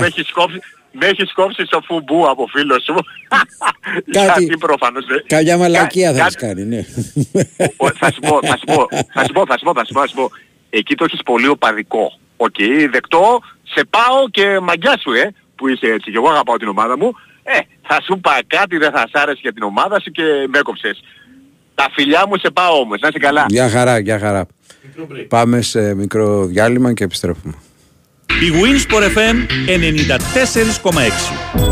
με έχεις κόψει στο φουμπού από φίλο σου. Γιατί προφανώς... Κάποια μαλακία θα κάνει, ναι. Θα σου πω. Εκεί το έχεις πολύ οπαδικό. Οκ, δεκτό, σε πάω και μαγκιά σου, που είσαι έτσι. Και εγώ αγαπάω την ομάδα μου. Θα σου είπα κάτι, δεν θα σ' άρεσε για την ομάδα σου και με έκοψες. Τα φιλιά μου, σε πάω όμως, να είσαι καλά. Γεια χαρά, γεια χαρά. Πάμε σε μικρό διάλειμμα και επιστρέφουμε. Η Bwin Sport FM 94,6.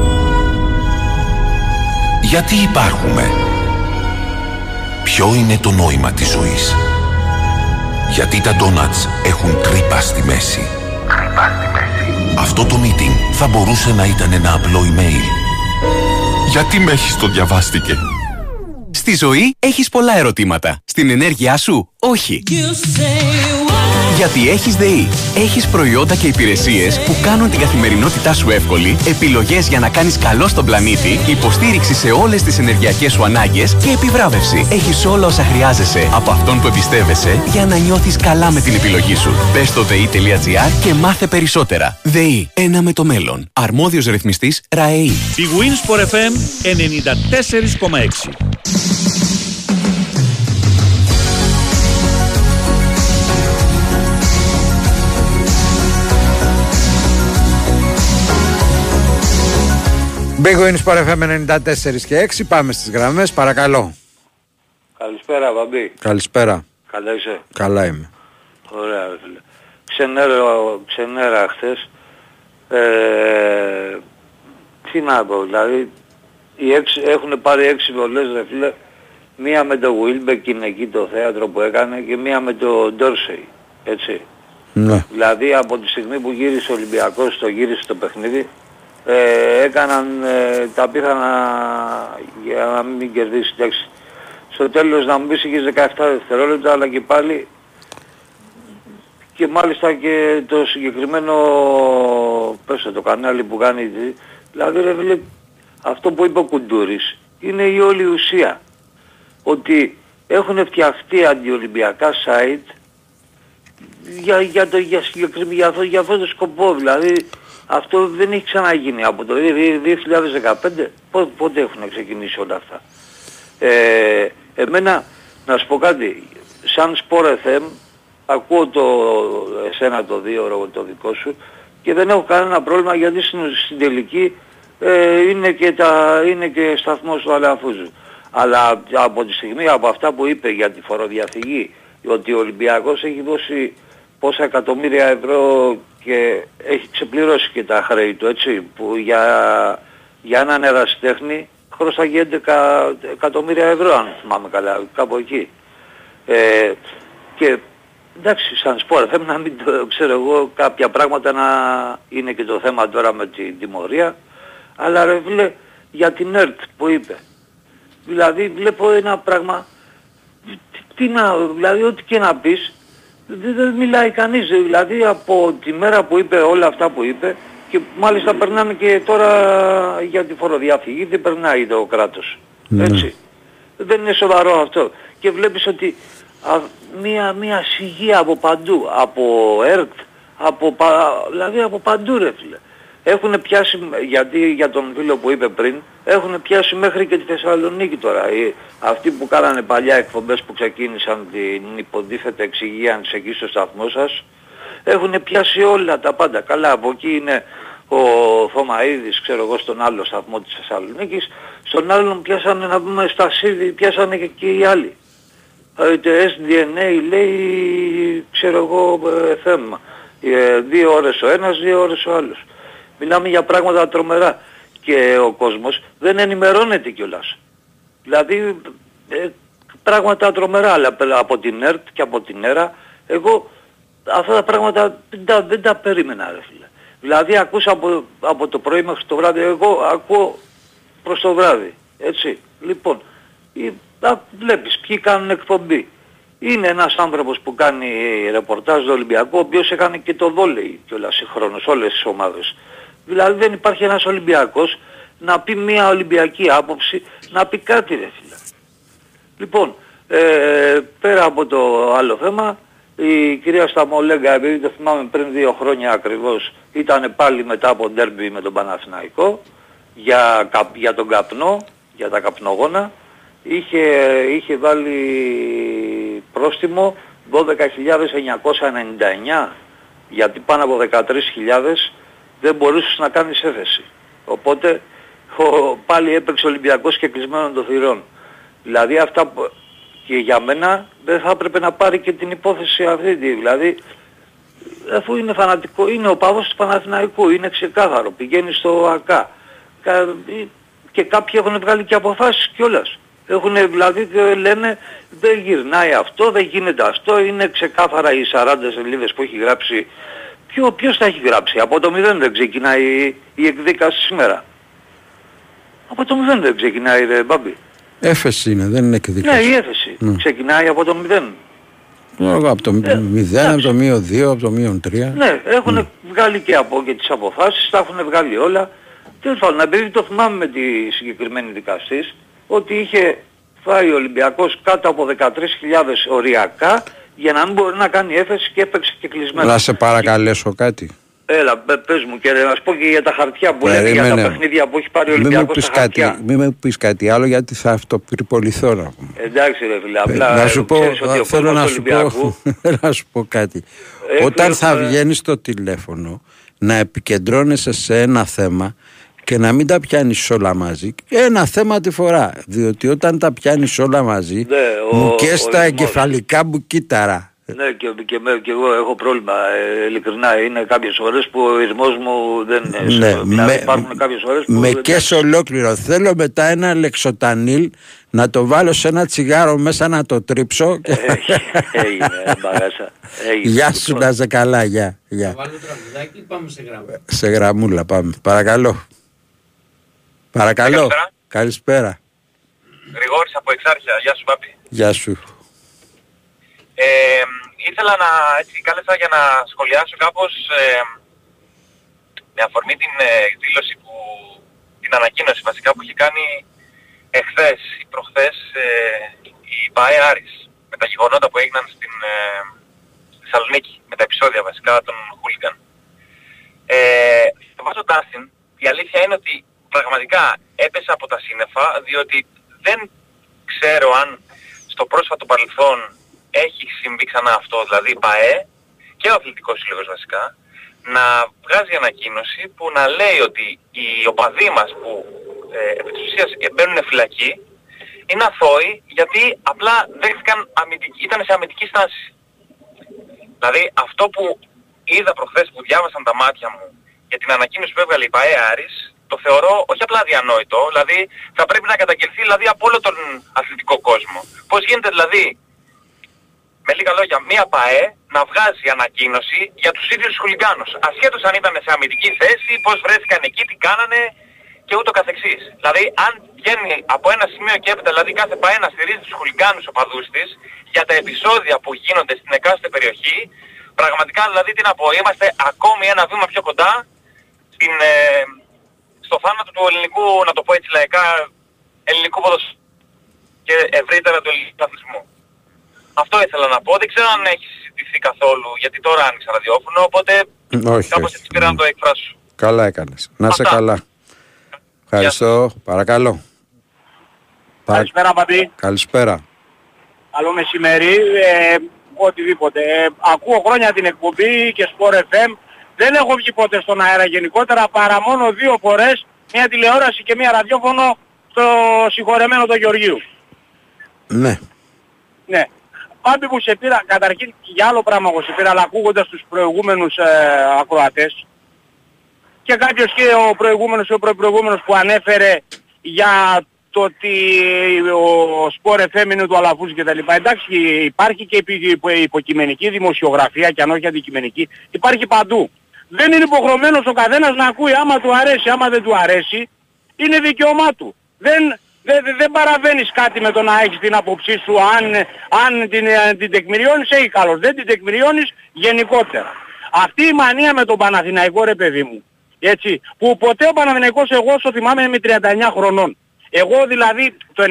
Γιατί υπάρχουμε? Ποιο είναι το νόημα της ζωής? Γιατί τα ντόνατς έχουν τρύπα στη μέση? Αυτό το meeting θα μπορούσε να ήταν ένα απλό email. Γιατί με έχεις το διαβάστηκε? Στη ζωή έχεις πολλά ερωτήματα. Στην ενέργειά σου, όχι. Γιατί έχεις ΔΕΗ. Έχεις προϊόντα και υπηρεσίες που κάνουν την καθημερινότητά σου εύκολη, επιλογές για να κάνεις καλό στον πλανήτη, υποστήριξη σε όλες τις ενεργειακές σου ανάγκες και επιβράβευση. Έχεις όλα όσα χρειάζεσαι από αυτόν που εμπιστεύεσαι για να νιώθεις καλά με την επιλογή σου. Μπες στο dei.gr και μάθε περισσότερα. ΔΕΗ. Ένα με το μέλλον. Αρμόδιος ρυθμιστής ΡΑΕΗ. Η Win Sport FM 94,6. Bwin Sport FM 94,6. Πάμε στις γραμμές, παρακαλώ. Καλησπέρα Βαμπή. Καλησπέρα. Καλά είσαι? Καλά είμαι. Ωραία. Ξενέρα χθες. Τι να πω, δηλαδή έχουν πάρει 6 βολές ρε φίλε. Μία με το Wilbeck είναι εκεί το θέατρο που έκανε και μία με το Dorsey. Έτσι. Ναι. Δηλαδή από τη στιγμή που γύρισε ο Ολυμπιακός, το γύρισε το παιχνίδι, έκαναν τα πίθανα για να μην κερδίσει. Εντάξει. Στο τέλος να μου πεις είχες 17 δευτερόλεπτα, αλλά και πάλι και μάλιστα και το συγκεκριμένο πέστε το κανάλι που κάνει, δηλαδή ρε φίλε, αυτό που είπε ο Κουντούρης είναι η όλη ουσία, ότι έχουν φτιαχτεί αντιολυμπιακά site για αυτό το σκοπό, δηλαδή αυτό δεν έχει ξαναγίνει από το 2015, πότε έχουν ξεκινήσει όλα αυτά. Εμένα, να σου πω κάτι, σαν Sport FM, ακούω εσένα το δίωρο, το δικό σου, και δεν έχω κανένα πρόβλημα, γιατί στην τελική είναι και σταθμός του Αλαφούζου. Αλλά από τη στιγμή, από αυτά που είπε για τη φοροδιαφυγή, ότι ο Ολυμπιακός έχει δώσει πόσα εκατομμύρια ευρώ και έχει ξεπληρώσει και τα χρέη του, έτσι, που για έναν ερασιτέχνη χρωστάγει 11 εκατομμύρια ευρώ, αν θυμάμαι καλά, κάπου εκεί. Και εντάξει, σαν σπόρα, θέλω να μην το ξέρω εγώ, κάποια πράγματα να είναι και το θέμα τώρα με την τιμωρία, αλλά ρε βλέ, για την ΕΡΤ που είπε. Δηλαδή βλέπω ένα πράγμα, δηλαδή ό,τι και να πεις, δεν μιλάει κανείς, δηλαδή από τη μέρα που είπε όλα αυτά που είπε, και μάλιστα περνάνε και τώρα για τη φοροδιαφυγή, δεν περνάει το κράτος. Ναι. Έτσι. Δεν είναι σοβαρό αυτό. Και βλέπεις ότι μία σιγή από παντού, από ΕΡΤ, δηλαδή από παντού ρε φίλε. Έχουν πιάσει, γιατί για τον φίλο που είπε πριν, έχουν πιάσει μέχρι και τη Θεσσαλονίκη τώρα. Αυτοί που κάνανε παλιά εκπομπές που ξεκίνησαν την υποτίθεται εξυγίανση εκεί στο σταθμό σας, έχουν πιάσει όλα τα πάντα. Καλά, από εκεί είναι ο Θωμαίδης, ξέρω εγώ, στον άλλο σταθμό της Θεσσαλονίκης, στον άλλον πιάσανε, να πούμε, στα ΣΥΔΙ, πιάσανε και οι άλλοι. Το SDNA λέει, ξέρω εγώ, θέμα. 2 ώρες ο ένας, 2 ώρες ο άλλος. Μιλάμε για πράγματα τρομερά. Και ο κόσμος δεν ενημερώνεται κιόλας. Δηλαδή, πράγματα τρομερά, αλλά από την ΕΡΤ και από την ΕΡΑ, εγώ αυτά τα πράγματα δεν τα περίμενα ρε φίλε. Δηλαδή ακούσα από το πρωί μέχρι το βράδυ, εγώ ακούω προς το βράδυ, έτσι. Λοιπόν, βλέπεις ποιοι κάνουν εκπομπή. Είναι ένας άνθρωπος που κάνει ρεπορτάζ στο Ολυμπιακό, ο οποίος έκανε και το βόλεϊ κιόλας συγχρόνως, όλες τις ομάδες. Δηλαδή δεν υπάρχει ένας Ολυμπιακός να πει μια Ολυμπιακή άποψη, να πει κάτι ρε φίλε. Λοιπόν, πέρα από το άλλο θέμα, η κυρία Σταμολέγκα, επειδή το θυμάμαι πριν 2 χρόνια ακριβώς, ήταν πάλι μετά από ντέρμπι με τον Παναθηναϊκό για τον καπνό, για τα καπνογόνα, είχε βάλει πρόστιμο 12.999, γιατί πάνω από 13.000 δεν μπορούσες να κάνεις έφεση. Οπότε πάλι έπαιξε ο Ολυμπιακός και κλεισμένων των θυρών. Δηλαδή αυτά που... Και για μένα δεν θα έπρεπε να πάρει και την υπόθεση αυτή. Δηλαδή, αφού είναι φανατικό, είναι ο πάγος του Παναθηναϊκού, είναι ξεκάθαρο, πηγαίνει στο ΑΚΑ. Και κάποιοι έχουν βγάλει και αποφάσεις κιόλας. Έχουν δηλαδή, λένε, δεν γυρνάει αυτό, δεν γίνεται αυτό, είναι ξεκάθαρα οι 40 σελίδες που έχει γράψει. Ποιος τα έχει γράψει? Από το 0 δεν ξεκινάει η εκδίκαση σήμερα. Από το 0 δεν ξεκινάει, ρε Μπάμπη. Έφεση είναι, δεν είναι εκδίκαση. Ναι, η έφεση. Ναι. Ξεκινάει από το 0. Ναι, από το 0, από το -2, από το -3. Ναι, έχουν βγάλει και και τις αποφάσεις, τα έχουν βγάλει όλα. Τέλος πάντων, επειδή το θυμάμαι με τη συγκεκριμένη δικαστής, ότι είχε φάει ο Ολυμπιακός κάτω από 13.000 οριακά, για να μην μπορεί να κάνει έφεση, και έπαιξε και κλεισμένο. Να σε παρακαλέσω κάτι. Έλα, πες μου, και να σου πω και για τα χαρτιά που λέει, για τα παιχνίδια που έχει πάρει ο Ολυμπιακός στα χαρτιά. Μην με πεις κάτι άλλο, γιατί θα αυτοπυρποληθώ να πούμε. Εντάξει ρε φίλε, απλά θέλω να σου πω κάτι. Όταν θα βγαίνεις στο τηλέφωνο, να επικεντρώνεσαι σε ένα θέμα και να μην τα πιάνεις όλα μαζί. Ένα θέμα τη φορά. Διότι όταν τα πιάνεις όλα μαζί, μου καίστα εγκεφαλικά μου κύτταρα. Ναι, και εγώ έχω πρόβλημα, ειλικρινά. Είναι κάποιες φορές που ο ειρμός μου δεν... Ναι, υπάρχουν κάποιες φορές που... Με κες ολόκληρο. Θέλω μετά ένα λεξοτανίλ να το βάλω σε ένα τσιγάρο μέσα να το τρίψω. Έγινε, μπαγάσα. Γεια σου, να σε καλά, γεια. Θα βάλω τραγουδάκι, πάμε σε γραμμούλα. Σε γραμμούλα πάμε. Παρακαλώ. Παρακαλώ. Καλησπέρα. Γρηγόρης από Εξάρχεια. Γεια σου, Πάπη. Γεια σου. Ήθελα να, έτσι, κάλεσα για να σχολιάσω κάπως με αφορμή την εκδήλωση που, την ανακοίνωση βασικά που είχε κάνει εχθές ή προχθές η ΠΑΕ Άρης με τα γεγονότα που έγιναν στην Θεσσαλονίκη, με τα επεισόδια βασικά των Χούλιγκαν. Θα βάζω τάσιν, η αλήθεια είναι ότι πραγματικά έπεσα από τα σύννεφα, διότι δεν ξέρω αν στο πρόσφατο παρελθόν έχει συμβεί ξανά αυτό, δηλαδή η ΠΑΕ και ο αθλητικός σύλλογος βασικά να βγάζει ανακοίνωση που να λέει ότι οι οπαδοί μας που επί της ουσίας μπαίνουν φυλακή είναι αθώοι γιατί απλά δέχτηκαν αμυντική, ήταν σε αμυντική στάση. Δηλαδή αυτό που είδα προχθές που διάβασαν τα μάτια μου για την ανακοίνωση που έβγαλε η ΠΑΕ Άρης το θεωρώ όχι απλά διανόητο, δηλαδή θα πρέπει να καταγγελθεί δηλαδή, από όλο τον αθλητικό κόσμο. Πώς γίνεται δηλαδή με λίγα λόγια, μία ΠΑΕ να βγάζει ανακοίνωση για τους ίδιους τους χουλιγκάνους. Ασχέτως αν ήταν σε αμυντική θέση, πώς βρέθηκαν εκεί, τι κάνανε και ούτω καθεξής. Δηλαδή, αν βγαίνει από ένα σημείο και έπειτα, δηλαδή κάθε ΠΑΕ να στηρίζει τους χουλιγκάνους οπαδούς της για τα επεισόδια που γίνονται στην εκάστοτε περιοχή, πραγματικά δηλαδή τι να πω, είμαστε ακόμη ένα βήμα πιο κοντά στην, στο θάνατο του ελληνικού, να το πω έτσι λαϊκά, ελληνικού ποδοσφαίρου και ευρύτερα του ελληνικού αθλητισμού. Αυτό ήθελα να πω. Δεν ξέρω αν έχει συζητηθεί καθόλου, γιατί τώρα άνοιξα ραδιόφωνο, οπότε κάπως έτσι πήρα να το εκφράσω. Καλά έκανες. Να είσαι καλά. Ευχαριστώ. Παρακαλώ. Καλησπέρα, Πατή. Καλησπέρα. Καλό μεσημέρι. Οτιδήποτε. Ακούω χρόνια την εκπομπή και Sport FM. Δεν έχω βγει ποτέ στον αέρα γενικότερα, παρά μόνο δύο φορές, μια τηλεόραση και μια ραδιόφωνο στο συγχωρεμένο του Γεωργίου. Ναι. Ναι. Πάντη που σε πήρα, καταρχήν για άλλο πράγμα που σε πήρα, αλλά ακούγοντας τους προηγούμενους ακροατές και κάποιος και ο προηγούμενος και ο προηγούμενος που ανέφερε για το ότι ο σπορ FM είναι του Αλαφούς και τα λοιπά. Εντάξει, υπάρχει και υποκειμενική δημοσιογραφία και αν όχι αντικειμενική, υπάρχει παντού. Δεν είναι υποχρεωμένος ο καθένας να ακούει άμα του αρέσει, άμα δεν του αρέσει, είναι δικαίωμά του. Δεν παραβαίνεις κάτι με το να έχεις την άποψή σου, αν την τεκμηριώνεις, έχει καλώς. Δεν την τεκμηριώνεις γενικότερα. Αυτή η μανία με τον Παναθηναϊκό, ρε παιδί μου, έτσι, που ποτέ ο Παναθηναϊκός, εγώ όσο θυμάμαι είμαι 39 χρονών. Εγώ δηλαδή το 96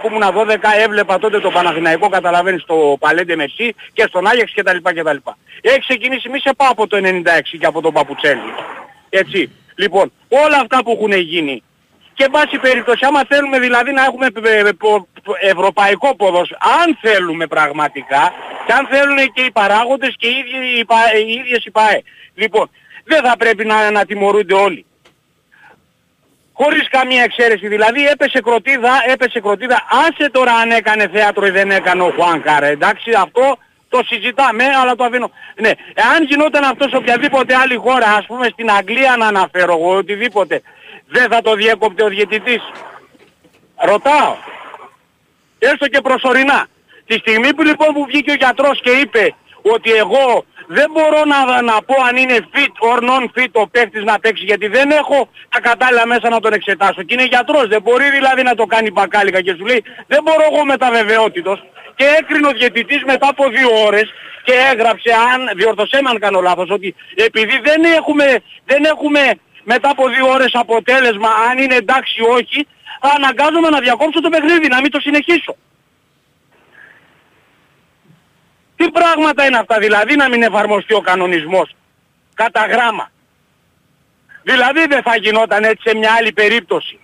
που ήμουν 12 έβλεπα τότε τον Παναθηναϊκό, καταλαβαίνεις, στο Παλέντε Μεσί και στον Άγιαξ κτλ. Έχει ξεκινήσει, μη σε πάω από το 96 και από τον Παπουτσέλη. Έτσι, λοιπόν, όλα αυτά που έχουν γίνει. Και βάση περίπτωση, άμα θέλουμε δηλαδή να έχουμε ευρωπαϊκό ποδόσφαιρο, αν θέλουμε πραγματικά, και αν θέλουν και οι παράγοντες και οι ίδιες οι ΠΑΕ. Λοιπόν, δεν θα πρέπει να τιμωρούνται όλοι. Χωρίς καμία εξαίρεση. Δηλαδή έπεσε κροτίδα, άσε τώρα αν έκανε θέατρο ή δεν έκανε ο Χουάνκαρ. Εντάξει, αυτό το συζητάμε, αλλά το αφήνω. Ναι, αν γινόταν αυτό σε οποιαδήποτε άλλη χώρα, ας πούμε στην Αγγλία να αναφέρω εγώ, οτιδήποτε, δεν θα το διέκοπτε ο διαιτητής. Ρωτάω. Έστω και προσωρινά. Τη στιγμή που λοιπόν που βγήκε ο γιατρός και είπε ότι εγώ δεν μπορώ να πω αν είναι fit or non-fit ο παίκτης να παίξει, γιατί δεν έχω τα κατάλληλα μέσα να τον εξετάσω. Και είναι γιατρός. Δεν μπορεί δηλαδή να το κάνει μπακάλικα και σου λέει δεν μπορώ εγώ με τα βεβαιότητος. Και έκρινε ο διαιτητής μετά από 2 ώρες και έγραψε, αν διορθωσέ με αν κάνω λάθος, ότι επειδή δεν έχουμε μετά από 2 ώρες αποτέλεσμα, αν είναι εντάξει ή όχι, αναγκάζομαι να διακόψω το παιχνίδι, να μην το συνεχίσω. Τι πράγματα είναι αυτά, δηλαδή να μην εφαρμοστεί ο κανονισμός κατά γράμμα. Δηλαδή δεν θα γινόταν έτσι σε μια άλλη περίπτωση.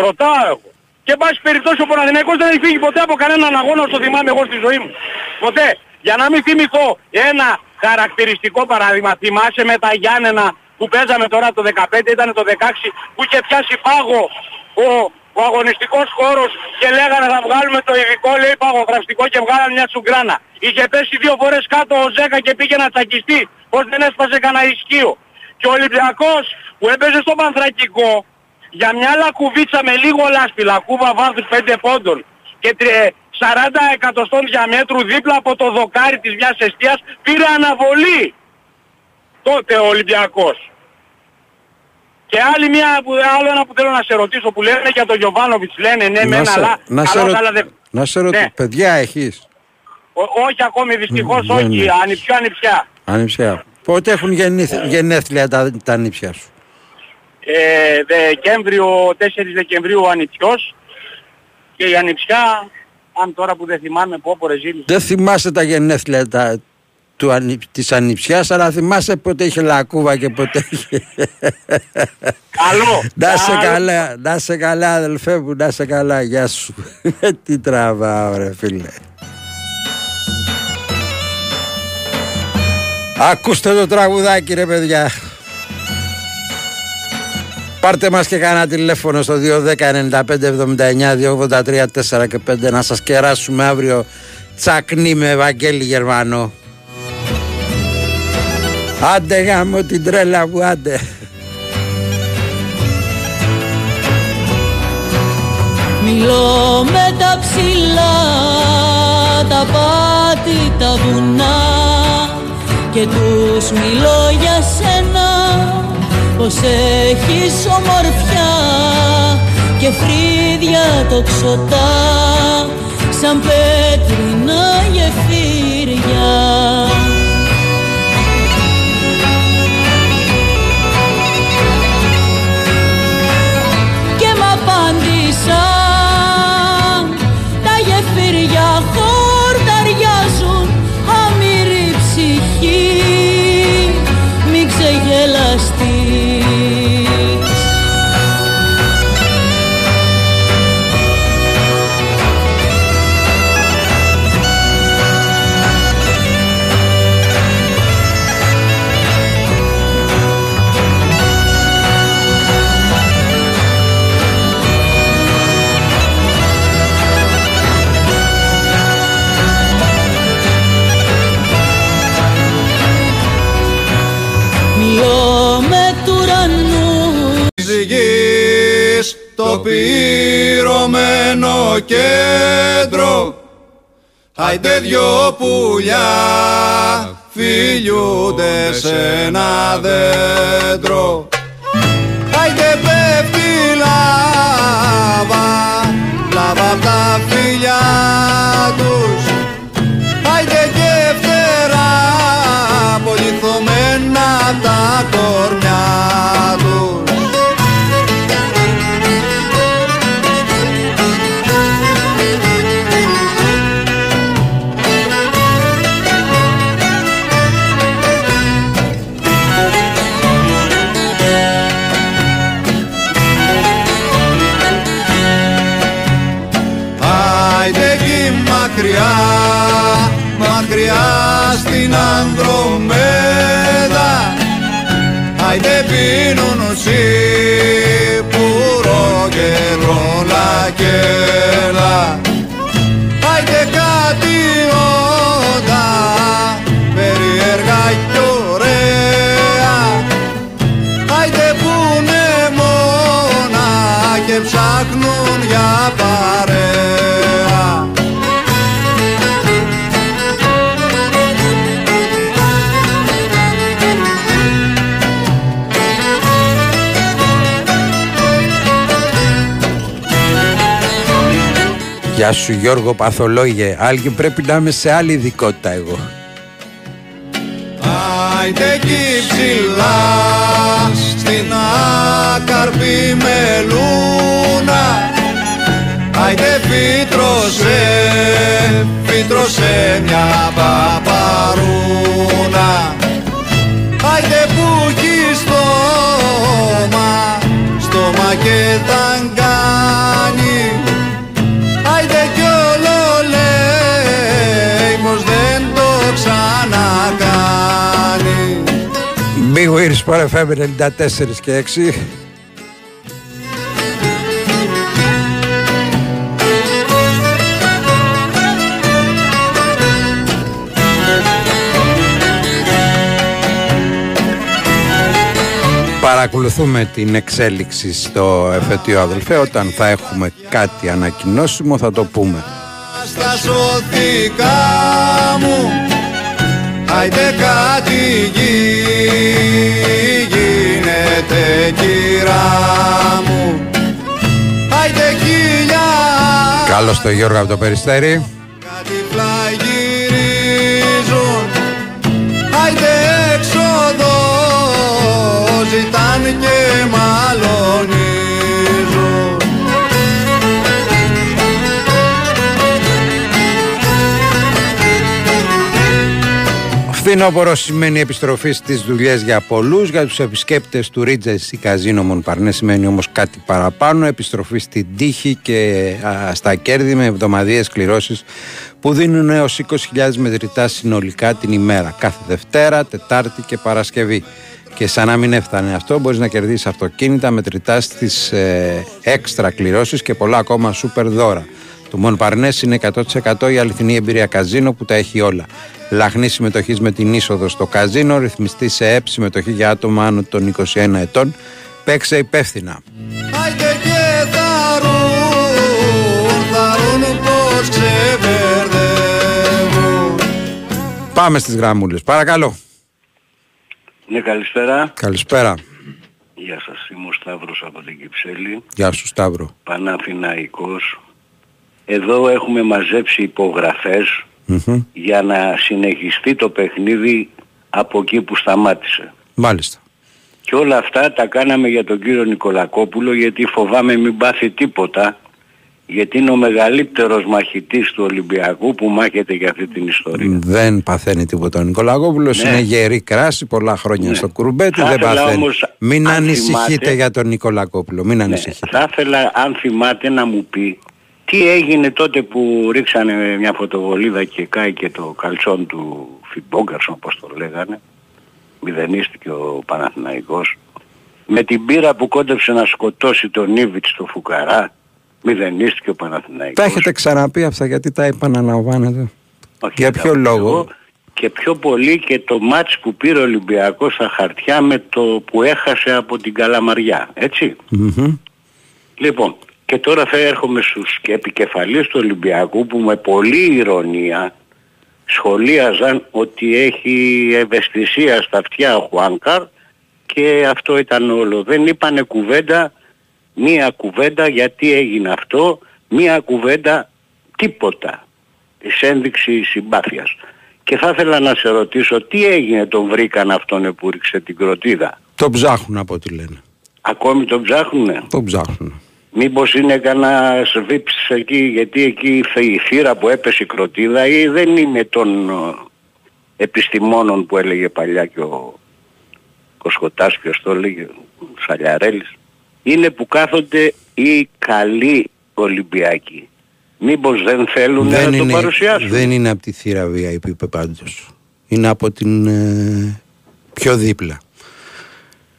Ρωτάω εγώ. Και πάση περιπτώσει ο Παναθηναϊκός δεν έχει φύγει ποτέ από κανέναν αγώνα όσο θυμάμαι εγώ στη ζωή μου. Ποτέ. Για να μην θυμηθώ ένα χαρακτηριστικό παράδειγμα, θυμάσαι με τα Γιάννενα που παίζαμε τώρα το 15, ήταν το 16 που είχε πιάσει πάγο ο αγωνιστικός χώρος και λέγανε θα βγάλουμε το ειδικό, λέει, παγογραφιστικό και βγάλανε μια τσουγκράνα. Είχε πέσει δύο φορές κάτω ο Ζέκα και πήγε να τσακιστεί, πως δεν έσπασε κανένα ισχύο. Και ο Ολυμπιακός που έπαιζε στο Πανθρακικό για μια λακκουβίτσα με λίγο λάσπη, λακκούβα βάθους 5 πόντων και 40 εκατοστών διαμέτρου δίπλα από το δοκάρι της μιας εστίας πήρε αναβολή τότε ο Ολυμπιακός. Και άλλη μια, άλλο ένα που θέλω να σε ρωτήσω που λένε για τον Γιωβάνοβιτς, λένε ναι μεν αλλά... Να σε ρωτήσω, ναι. Παιδιά έχεις? Όχι ακόμη δυστυχώς, όχι, ναι. Ανιψιά. Πότε έχουν γενέθλια τα ανιψιά σου? Δεκέμβριο, 4 Δεκεμβρίου ο ανιψιός και η ανιψιά... Αν τώρα που δεν θυμάμαι πω ρεζίλησε. Δεν θυμάσαι τα γενέθλια της ανιψιάς, αλλά θυμάσαι πότε είχε λακκούβα και πότε είχε... Καλό! Να σε καλά αδελφέ μου, να σε καλά, γεια σου. Τι τραβάω ρε φίλε. Ακούστε το τραγουδάκι ρε παιδιά. Πάρτε μας και κανένα τηλέφωνο στο 210-95-79-283-4 και 5 να σας κεράσουμε αύριο Τσακνή με Βαγγέλη Γερμανό. Άντε γάμο την τρέλα μου, άντε. Μιλώ με τα ψηλά, τα πάτη, τα βουνά και τους μιλώ για σένα. Πως έχεις ομορφιά και φρύδια τοξωτά σαν πέτρινα γεφύρια. Και μ' απάντησαν τα γεφύρια χορταριάζουν αμύρη ψυχή μην ξεγελαστεί. Το πυρωμένο κέντρο, άιντε δυο πουλιά φιλιούνται σε ένα δέντρο. Άιντε πέφτει λάβα, λάβα απ' τα φιλιά τους. Άιντε και φτερά, πολυθωμένα τα κορμιά τους. Μακριά, μακριά στην Ανδρομέδα άιντε πίνουν σίπουρο και τρολακέλα. Άιντε κάτι όντα περίεργα κι ωραία. Άιντε που είναι μόνα και ψάχνουν για παρέα. Γεια σου Γιώργο παθολόγε, άλλοι πρέπει να είμαι σε άλλη ειδικότητα εγώ. Άιντε εκεί ψηλά, στην άκαρπη μελούνα. Άιντε φύτρωσε, φύτρωσε μια παπαρούνα. Άιντε που έχει στόμα, στόμα και ταγκάνι. Άιντε κι όλο λέει πως δεν το ξανακάνει. Big Win Sport FM 94 και 6. Παρακολουθούμε την εξέλιξη στο εφετείο, αδελφέ. Όταν θα έχουμε κάτι ανακοινώσιμο θα το πούμε. Στα σωτικά μου, άιντε κάτι γίνεται κυρά μου, άιντε χίλια. Καλώς το Γιώργο από το Περιστέρι. Κάτι πλαγυρίζουν, άιντε έξοδο ζητάνε και μαλωνίζουν. Φθινόπωρο σημαίνει επιστροφή στις δουλειές για πολλούς. Για τους επισκέπτες του Regency Casino Mon Parnes σημαίνει όμως κάτι παραπάνω. Επιστροφή στην τύχη και στα κέρδη με εβδομαδιαίες κληρώσεις που δίνουν έως 20.000 μετρητά συνολικά την ημέρα. Κάθε Δευτέρα, Τετάρτη και Παρασκευή. Και σαν να μην έφτανε αυτό, μπορείς να κερδίσεις αυτοκίνητα, μετρητά στις έξτρα κληρώσεις και πολλά ακόμα σούπερ δώρα. Το Mon Parnes είναι 100% η αληθινή εμπειρία καζίνο που τα έχει όλα. Λαχνή συμμετοχή με την είσοδο στο καζίνο, ρυθμιστή σε ΕΠ, συμμετοχή για άτομα άνω των 21 ετών. Παίξε υπεύθυνα. Πάμε στις γραμμούλες, παρακαλώ. Ναι, καλησπέρα. Καλησπέρα. Γεια σας, είμαι ο Σταύρος από την Κυψέλη. Γεια σου Σταύρο. Παναθηναϊκός. Εδώ έχουμε μαζέψει υπογραφές για να συνεχιστεί το παιχνίδι από εκεί που σταμάτησε. Μάλιστα. Και όλα αυτά τα κάναμε για τον κύριο Νικολακόπουλο, γιατί φοβάμαι μην πάθει τίποτα, γιατί είναι ο μεγαλύτερος μαχητής του Ολυμπιακού που μάχεται για αυτή την ιστορία. Δεν παθαίνει τίποτα ο Νικολακόπουλος, ναι. Είναι γερή κράση, πολλά χρόνια στο κουρμπέτι, δεν παθαίνει. Όμως, μην ανησυχείτε, θυμάτε, για τον Νικολακόπουλο, μην ανησυχείτε. Θα ήθελα, αν θυμάται, να μου πει τι έγινε τότε που ρίξανε μια φωτοβολίδα και κάηκε το καλτσόν του Φιμπόγκαρσον, όπως το λέγανε, μηδενίστηκε ο Παναθηναϊκός, με την πύρα που κόντεψε να σκοτώσει τον Ήβιτς στο Φουκαρά. Μηδενίστηκε ο Παναθηναϊκός. Τα έχετε ξαναπεί αυτά, γιατί τα επαναλαμβάνετε? Όχι, για ποιο λόγο? Και πιο πολύ και το μάτς που πήρε ο Ολυμπιακός στα χαρτιά με το που έχασε από την Καλαμαριά, έτσι. Λοιπόν, και τώρα θα έρχομαι στους επικεφαλείς του Ολυμπιακού που με πολλή ηρωνία σχολίαζαν ότι έχει ευαισθησία στα αυτιά ο Χουάνκαρ, και αυτό ήταν όλο. Δεν είπανε κουβέντα, μία κουβέντα γιατί έγινε αυτό, μία κουβέντα τίποτα. Της ένδειξη συμπάθειας. Και θα ήθελα να σε ρωτήσω τι έγινε, τον βρήκαν αυτόν που ρίξε την κροτίδα? Τον ψάχνουν από ό,τι λένε. Ακόμη τον ψάχνουνε? Τον ψάχνουνε. Μήπως είναι κανένας βίψης εκεί, γιατί εκεί η θύρα που έπεσε η κροτίδα ή δεν είναι των επιστημόνων που έλεγε παλιά και ο Κοσκοτάς, ποιος το έλεγε, ο Σαλιαρέλης. Είναι που κάθονται οι καλοί Ολυμπιακοί. Μήπως δεν θέλουν να το παρουσιάσουν? Δεν είναι από τη θύρα VIP, είπε πάντως. Είναι από την πιο δίπλα.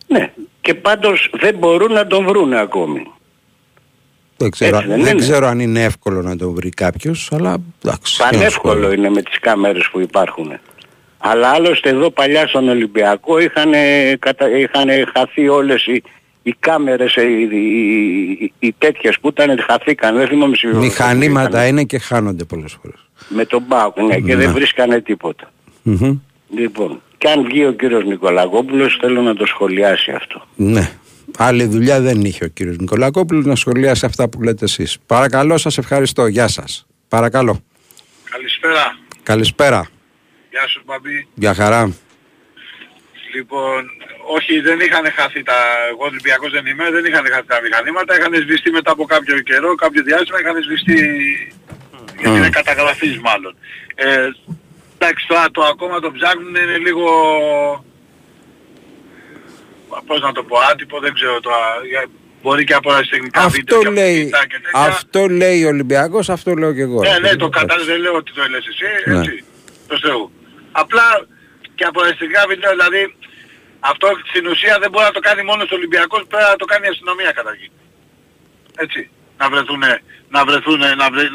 Ναι, και πάντως δεν μπορούν να τον βρουν ακόμη. Δεν ξέρω αν είναι εύκολο να τον βρει κάποιος, αλλά εντάξει. Πανεύκολο είναι με τις κάμερες που υπάρχουν. Αλλά άλλωστε εδώ παλιά στον Ολυμπιακό είχαν χαθεί όλες οι κάμερες, οι τέτοιες που ήταν, χαθήκαν. Δεν θυμάμαι συμβολικά. Μηχανήματα είναι και χάνονται πολλές φορές. Με τον Πάοκ, ναι, και δεν βρίσκανε τίποτα. Λοιπόν, και αν βγει ο κύριος Νικολακόπουλος, θέλω να το σχολιάσει αυτό. Ναι. Άλλη δουλειά δεν είχε ο κύριος Νικολακόπουλος να σχολιάσει αυτά που λέτε εσείς. Παρακαλώ, σας ευχαριστώ. Γεια σας. Παρακαλώ. Καλησπέρα. Καλησπέρα. Γεια σου Μπαμπή. Γεια χαρά. Λοιπόν, όχι, δεν είχαν χαθεί τα... Εγώ Ολυμπιακός δεν είμαι, δεν είχαν χαθεί τα μηχανήματα. Είχαν σβηστεί μετά από κάποιο καιρό, κάποιο διάστημα, είχαν σβηστεί γιατί είναι καταγραφής μάλλον. Εντάξει, το ακόμα το ψάχνουν, είναι λίγο... Πώς να το πω, άτυπο, δεν ξέρω τώρα, μπορεί και από τεχνικά βίντεο και αυτά και τέτοια. Αυτό λέει ο Ολυμπιακός, αυτό λέω και εγώ. Ναι, το κατάλαβα, δεν λέω ότι το έλες εσύ, έτσι, προς Θεού. Απλά και από τεχνικά βίντεο, δηλαδή Αυτό στην ουσία δεν μπορεί να το κάνει μόνο ο Ολυμπιακός, πρέπει να το κάνει η αστυνομία καταρχήν. Έτσι.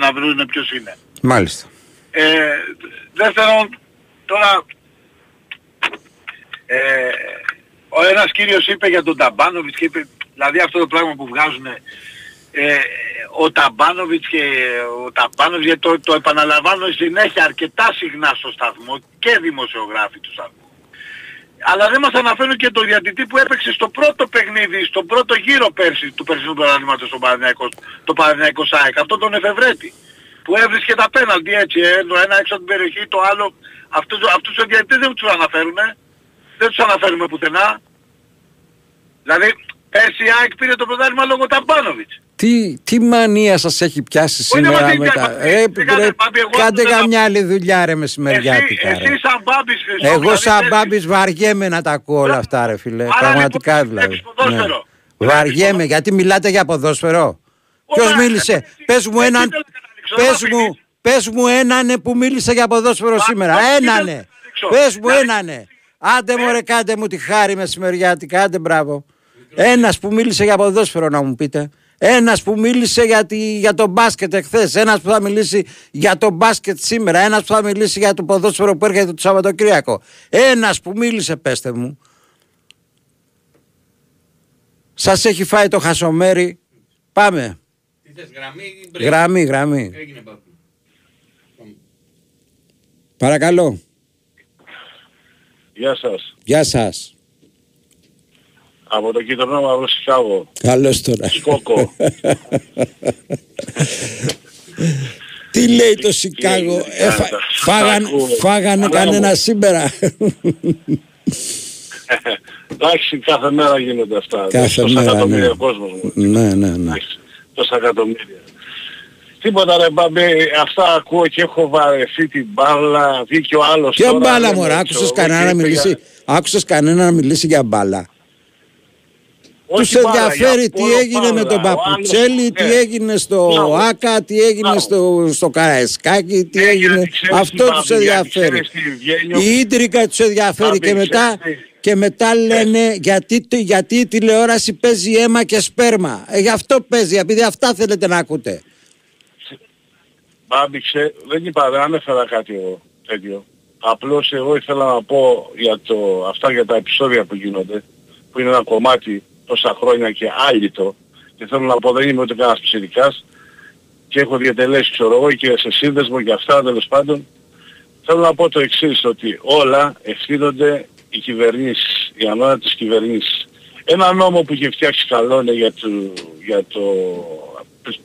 Να βρεθούν ποιος είναι. Μάλιστα. Δεύτερον, τώρα... ο ένας κύριος είπε για τον Ταμπάνοβιτς και είπε, δηλαδή αυτό το πράγμα που βγάζουν ο Ταμπάνοβιτς και ο Ταμπάνοβιτς, γιατί το επαναλαμβάνω συνέχεια αρκετά συχνά στο σταθμό και δημοσιογράφοι του σταθμού. Αλλά δεν μας αναφέρουν και τον διαιτητή που έπαιξε στο πρώτο παιχνίδι, στον πρώτο γύρο πέρσι του περσινού παραδείγματος το Παναθηναϊκό ΣΑΕΚ, αυτόν τον Εφευρέτη που έβρισκε τα πέναλτι έτσι, το ένα έξω από την περιοχή, το άλλο, αυτούς οι διαιτητές δεν τους αναφέρουν. Δεν τους αναφέρουμε πουθενά. Δηλαδή, πέρσι η ΑΕΚ πήρε το πρωτάθλημα λόγω Ταμπάνοβιτς. Τι μανία σας έχει πιάσει σήμερα με τα... Κάντε καμιά άλλη δουλειά ρε μεσημεριάτικα. Εσύ σαν Μπάμπης, Χρήστο. Εγώ σαν Μπάμπης βαριέμαι να τα ακούω όλα αυτά ρε φίλε. Πραγματικά δηλαδή. Βαριέμαι, γιατί μιλάτε για ποδόσφαιρο. Ποιος μίλησε. Πες μου έναν που μίλησε για ποδόσφαιρο σήμερα. Έναν. Πες μου έναν. Άντε μωρέ, κάντε μου τη χάρη μεσημεριάτικα, άντε μπράβο. Ένας που μίλησε για ποδόσφαιρο να μου πείτε. Ένας που μίλησε για το μπάσκετ εχθές. Ένας που θα μιλήσει για το μπάσκετ σήμερα. Ένας που θα μιλήσει για το ποδόσφαιρο που έρχεται το Σαββατοκύριακο. Ένας που μίλησε, πέστε μου. Σας έχει φάει το χασομέρι. Πάμε. Γραμμή. Παρακαλώ. Γεια σας. Γεια σας. Από το Κίτρινο Μαύρο Σικάγο. Καλώς τώρα. Σκόκο. Τι λέει το Σικάγο. Φάγανε κανένα σήμερα. Εντάξει, κάθε μέρα γίνονται αυτά. Τόσα εκατομμύρια κόσμος μου. Ναι. Τόσα εκατομμύρια. Τίποτα ρε Μπαμπέ, αυτά ακούω και έχω βαρεθεί την μπάλα, βγήκε ο άλλος και τώρα... Και μπάλα μωρά, άκουσες κανένα να μιλήσει για μπάλα. Τους ενδιαφέρει τι έγινε με τον Παπουτσέλη, τι έγινε στο Άκα, τι έγινε στο Καραϊσκάκι, τι έγινε... Αυτό τους ενδιαφέρει. Η ίντρικα τους ενδιαφέρει και μετά λένε γιατί η τηλεόραση παίζει αίμα και σπέρμα. Γι' αυτό παίζει, επειδή αυτά θέλετε να ακούτε. Άμπηξε, δεν είπα, δεν ανέφερα κάτι εγώ τέτοιο. Απλώς εγώ ήθελα να πω για αυτά για τα επεισόδια που γίνονται, που είναι ένα κομμάτι τόσα χρόνια και άλυτο. Και θέλω να πω, δεν είμαι ούτε κανένας ψηλικάς και έχω διατελέσει, ξέρω εγώ, και σε σύνδεσμο και αυτά, τέλος πάντων. Θέλω να πω το εξής, ότι όλα ευθύνονται οι κυβερνήσεις, η ανώνα της κυβερνήσεις. Ένα νόμο που είχε φτιάξει καλό είναι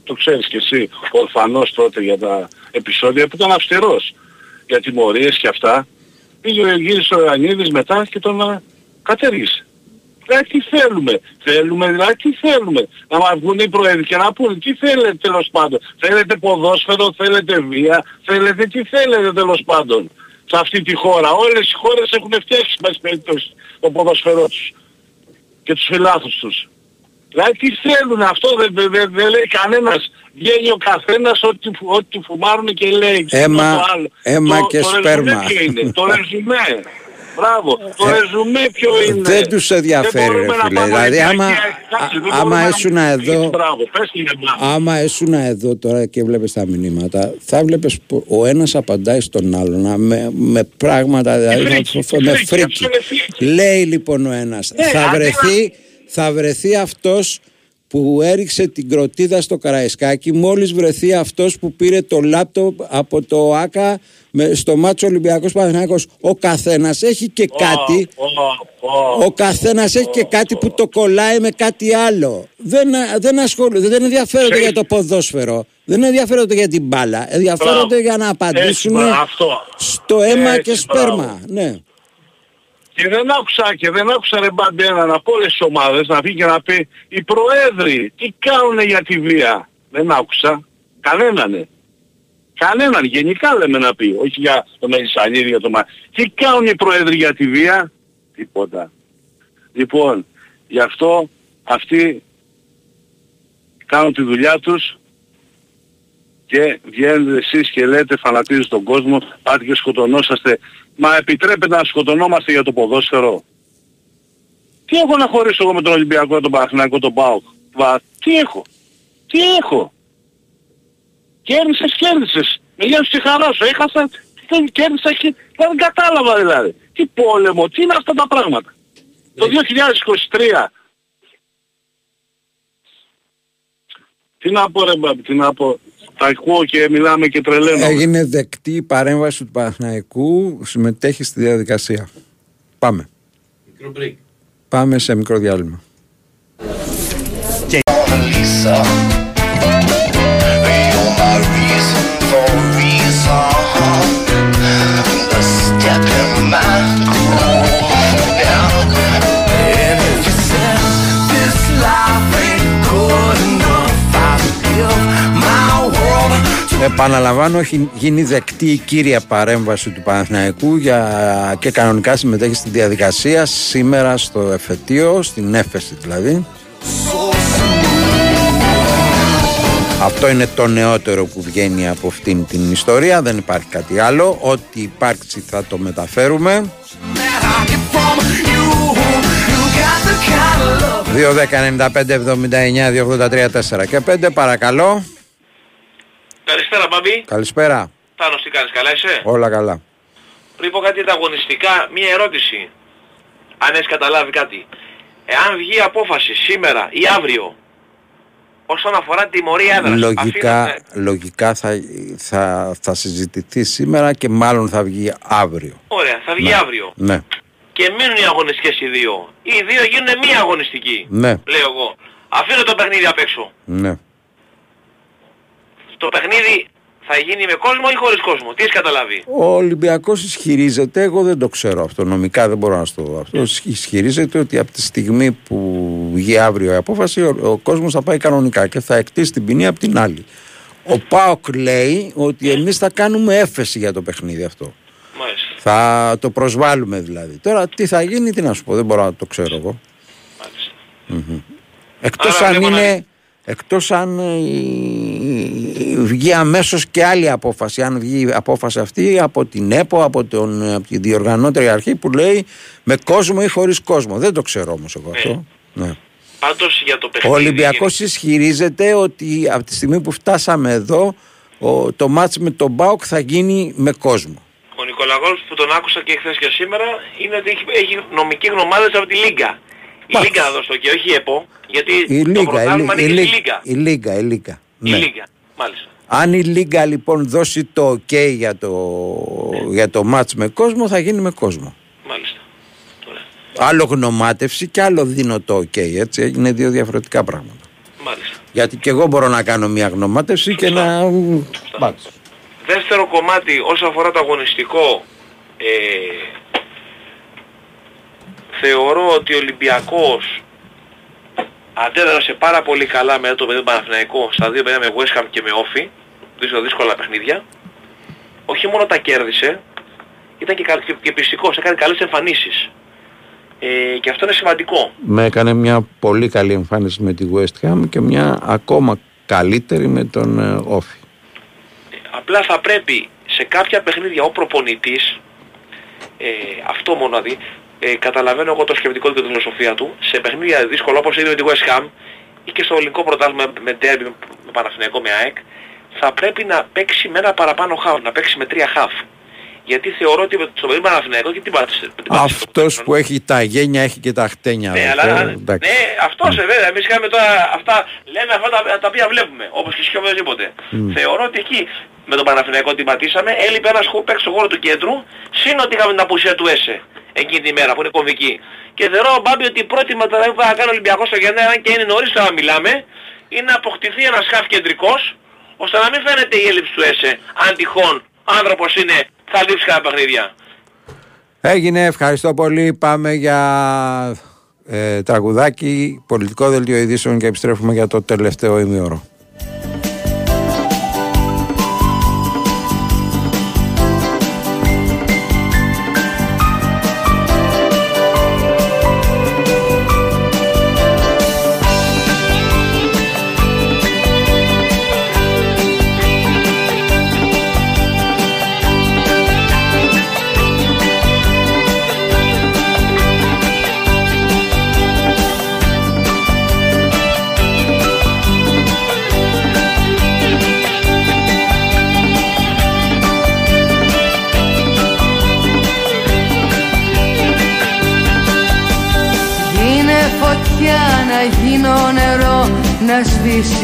το ξέρεις και εσύ, ορφανός τότε για τα επεισόδια που ήταν αυστηρός για τιμωρίες και αυτά, γύρισε ο Ιωαννίδης μετά και τον κατέργησε. Δηλαδή τι θέλουμε, να μας βγουν οι προέδροι και να πούνε τι θέλετε τέλος πάντων, θέλετε ποδόσφαιρο, θέλετε βία, θέλετε τι θέλετε τέλος πάντων σε αυτή τη χώρα. Όλες οι χώρες έχουν φτιάξει μέσα περίπτωση το ποδόσφαιρό τους και τους φιλάθους τους. Δηλαδή τι θέλουν, αυτό δεν λέει κανένας. Βγαίνει ο καθένας ό,τι του φουμάρουν και λέει αίμα και σπέρμα. Το ρεζουμέ. Μπράβο. Το ρεζουμέ ποιο είναι. Δεν τους ενδιαφέρει ρε φίλε. Δηλαδή άμα έσουν εδώ τώρα και βλέπεις τα μηνύματα, θα βλέπεις που ο ένας απαντάει στον άλλον με πράγματα, δηλαδή με φρίκι. Λέει λοιπόν ο ένας θα βρεθεί αυτός που έριξε την κροτίδα στο Καραϊσκάκι, μόλις βρεθεί αυτός που πήρε το λάπτοπ από το ΆΚΑ στο μάτσο Ολυμπιακός Παναθηναϊκός. Ο καθένας έχει και κάτι που το κολλάει με κάτι άλλο. Δεν ασχολούνται, δεν ενδιαφέρονται για το ποδόσφαιρο, δεν ενδιαφέρονται για την μπάλα, ενδιαφέρονται για να απαντήσουν στο αίμα και σπέρμα. Ναι. Και δεν άκουσα ρε Μπαμπένα από όλες τις ομάδες να βγει και να πει οι προέδροι τι κάνουνε για τη βία. Δεν άκουσα. Κανέναν γενικά λέμε να πει. Όχι για το Μελισσανίδη, για το Μάρτιο. Τι κάνουν οι προέδροι για τη βία. Τίποτα. Λοιπόν, γι' αυτό αυτοί κάνουν τη δουλειά τους και βγαίνετε εσείς και λέτε φανατίζετε τον κόσμο, πάτε και σκοτωνόσαστε. Μα επιτρέπετε να σκοτωνόμαστε για το ποδόσφαιρο. Τι έχω να χωρίσω εγώ με τον Ολυμπιακό, τον Παναθηναϊκό, τον ΠΑΟΚ? Τι έχω. Κέρδισες. Μιλάω στη χαρά σου. Έχασα, δεν κέρδισα και δεν κατάλαβα δηλαδή. Τι πόλεμο, τι είναι αυτά τα πράγματα. Το 2023. Τι να πω ρε μπαμπ, τι να πω. Τα ακούω και μιλάμε και τρελαίνουμε. Έγινε δεκτή η παρέμβαση του Παναθηναϊκού, συμμετέχει στη διαδικασία. Πάμε. Μικρό break. Πάμε σε μικρό διάλειμμα. Επαναλαμβάνω, έχει γίνει δεκτή η κύρια παρέμβαση του Παναθηναϊκού και κανονικά συμμετέχει στη διαδικασία σήμερα στο εφετείο, στην έφεση δηλαδή. Αυτό είναι το νεότερο που βγαίνει από αυτήν την ιστορία, δεν υπάρχει κάτι άλλο. Ό,τι υπάρξει θα το μεταφέρουμε. 2-10-95-79-283-4 και 5, παρακαλώ. Καλησπέρα Μπαμπή. Καλησπέρα. Τάνος, τι κάνεις, καλά είσαι? Όλα καλά. Πριν πω κάτι ανταγωνιστικά, μία ερώτηση. Αν έχεις καταλάβει κάτι. Εάν βγει απόφαση σήμερα ή αύριο, όσον αφορά τη τιμωρία έδρας, λογικά θα συζητηθεί σήμερα και μάλλον θα βγει αύριο. Ωραία, θα βγει αύριο. Ναι. Και μείνουν οι αγωνιστικές οι δύο. Οι δύο γίνουν μία αγωνιστική. Ναι. Λέω εγώ. Αφήνω το παιχνίδι απ' έξω. Ναι. Το παιχνίδι θα γίνει με κόσμο ή χωρίς κόσμο? Τι έχεις καταλάβει? Ο Ολυμπιακός ισχυρίζεται, εγώ δεν το ξέρω αυτό, νομικά δεν μπορώ να σου το αυτό. Ισχυρίζεται ότι από τη στιγμή που βγει αύριο η απόφαση, ο κόσμος θα πάει κανονικά και θα εκτίσει την ποινή από την άλλη. Ο ΠΑΟΚ λέει ότι εμείς θα κάνουμε έφεση για το παιχνίδι αυτό. Μάλιστα. Θα το προσβάλλουμε δηλαδή. Τώρα τι θα γίνει, τι να σου πω, δεν μπορώ να το ξέρω εγώ. Μάλιστα. Mm-hmm. Εκτός αν είναι... Εκτός αν βγει αμέσως και άλλη απόφαση. Αν βγει η απόφαση αυτή από την ΕΠΟ, από τη διοργανώτερη αρχή που λέει με κόσμο ή χωρίς κόσμο. Δεν το ξέρω όμως εγώ αυτό. Ναι. Πάντως για το παιχνίδι... Ο Ολυμπιακός ισχυρίζεται ότι από τη στιγμή που φτάσαμε εδώ το μάτς με τον ΠΑΟΚ θα γίνει με κόσμο. Ο Νικολαγόλος που τον άκουσα και χθες και σήμερα είναι ότι έχει νομική γνωμάδες από τη Λίγκα. Η Λίγκα θα δώσω και όχι η ΕΠΟ, γιατί το πρωτάθλημα είναι και η Λίγκα. Η Λίγκα, μάλιστα. Αν η Λίγκα λοιπόν δώσει το ok για το μάτς με κόσμο, θα γίνει με κόσμο. Μάλιστα. Τώρα. Άλλο γνωμάτευση και άλλο δίνω το ok, έτσι, είναι δύο διαφορετικά πράγματα. Μάλιστα. Γιατί και εγώ μπορώ να κάνω μια γνωμάτευση και να... Μάλιστα. Δεύτερο κομμάτι, όσο αφορά το αγωνιστικό... Θεωρώ ότι ο Ολυμπιακός αντέδρασε πάρα πολύ καλά με το παιδί Παναθηναϊκό στα δύο παιδιά με West Ham και με Όφι, δύο δύσκολα παιχνίδια. Όχι μόνο τα κέρδισε, ήταν και πιστικός, έκανε καλές εμφανίσεις. Και αυτό είναι σημαντικό. Με έκανε μια πολύ καλή εμφάνιση με τη West Ham και μια ακόμα καλύτερη με τον Όφι. Απλά θα πρέπει σε κάποια παιχνίδια ο προπονητής, αυτό μόνο να δει, καταλαβαίνω εγώ το σκεπτικό και τη φιλοσοφία του σε παιχνίδια δύσκολα όπως είδε με τη West Ham ή και στο ελληνικό πρωτάθλημα με ντέρμπι, με Παναθηναϊκό, με ΑΕΚ, θα πρέπει να παίξει με ένα παραπάνω χαφ, να παίξει με 3 χαφ. Γιατί θεωρώ ότι στο παιδί Παναθηναϊκό και την πάτησε. Αυτός που έχει τα γένια έχει και τα χτένια. Ναι, αλλά, ναι αυτός βέβαια. Εμείς κάνουμε τώρα αυτά, λέμε αυτά τα οποία βλέπουμε, όπως και οποιοδήποτε. Θεωρώ ότι εκεί με τον Παναθηναϊκό την πατήσαμε, έλειπε ένας παίκτης στο χώρο του κέντρου, σύν ότι είχαμε την απουσία του ΕΣΕ εκείνη την ημέρα που είναι κομβική. Και θεωρώ Μπάμπη ότι η πρώτη μεταγραφή που θα κάνει ο Ολυμπιακός στο Γενέρα, και είναι νωρίς τώρα να μιλάμε, είναι να αποκτηθεί ένας χαφ κεντρικός, ώστε να μην φαίνεται η έλλειψη του ΕΣΕ, αν τυχόν άνθρωπος είναι, θα λείψει κάποια παιχνίδια. Έγινε, ευχαριστώ πολύ. Πάμε για τραγουδάκι, πολιτικό δελτίο ειδήσεων και επιστρέφουμε για το τελευταίο ημίωρο. να σβήσεις.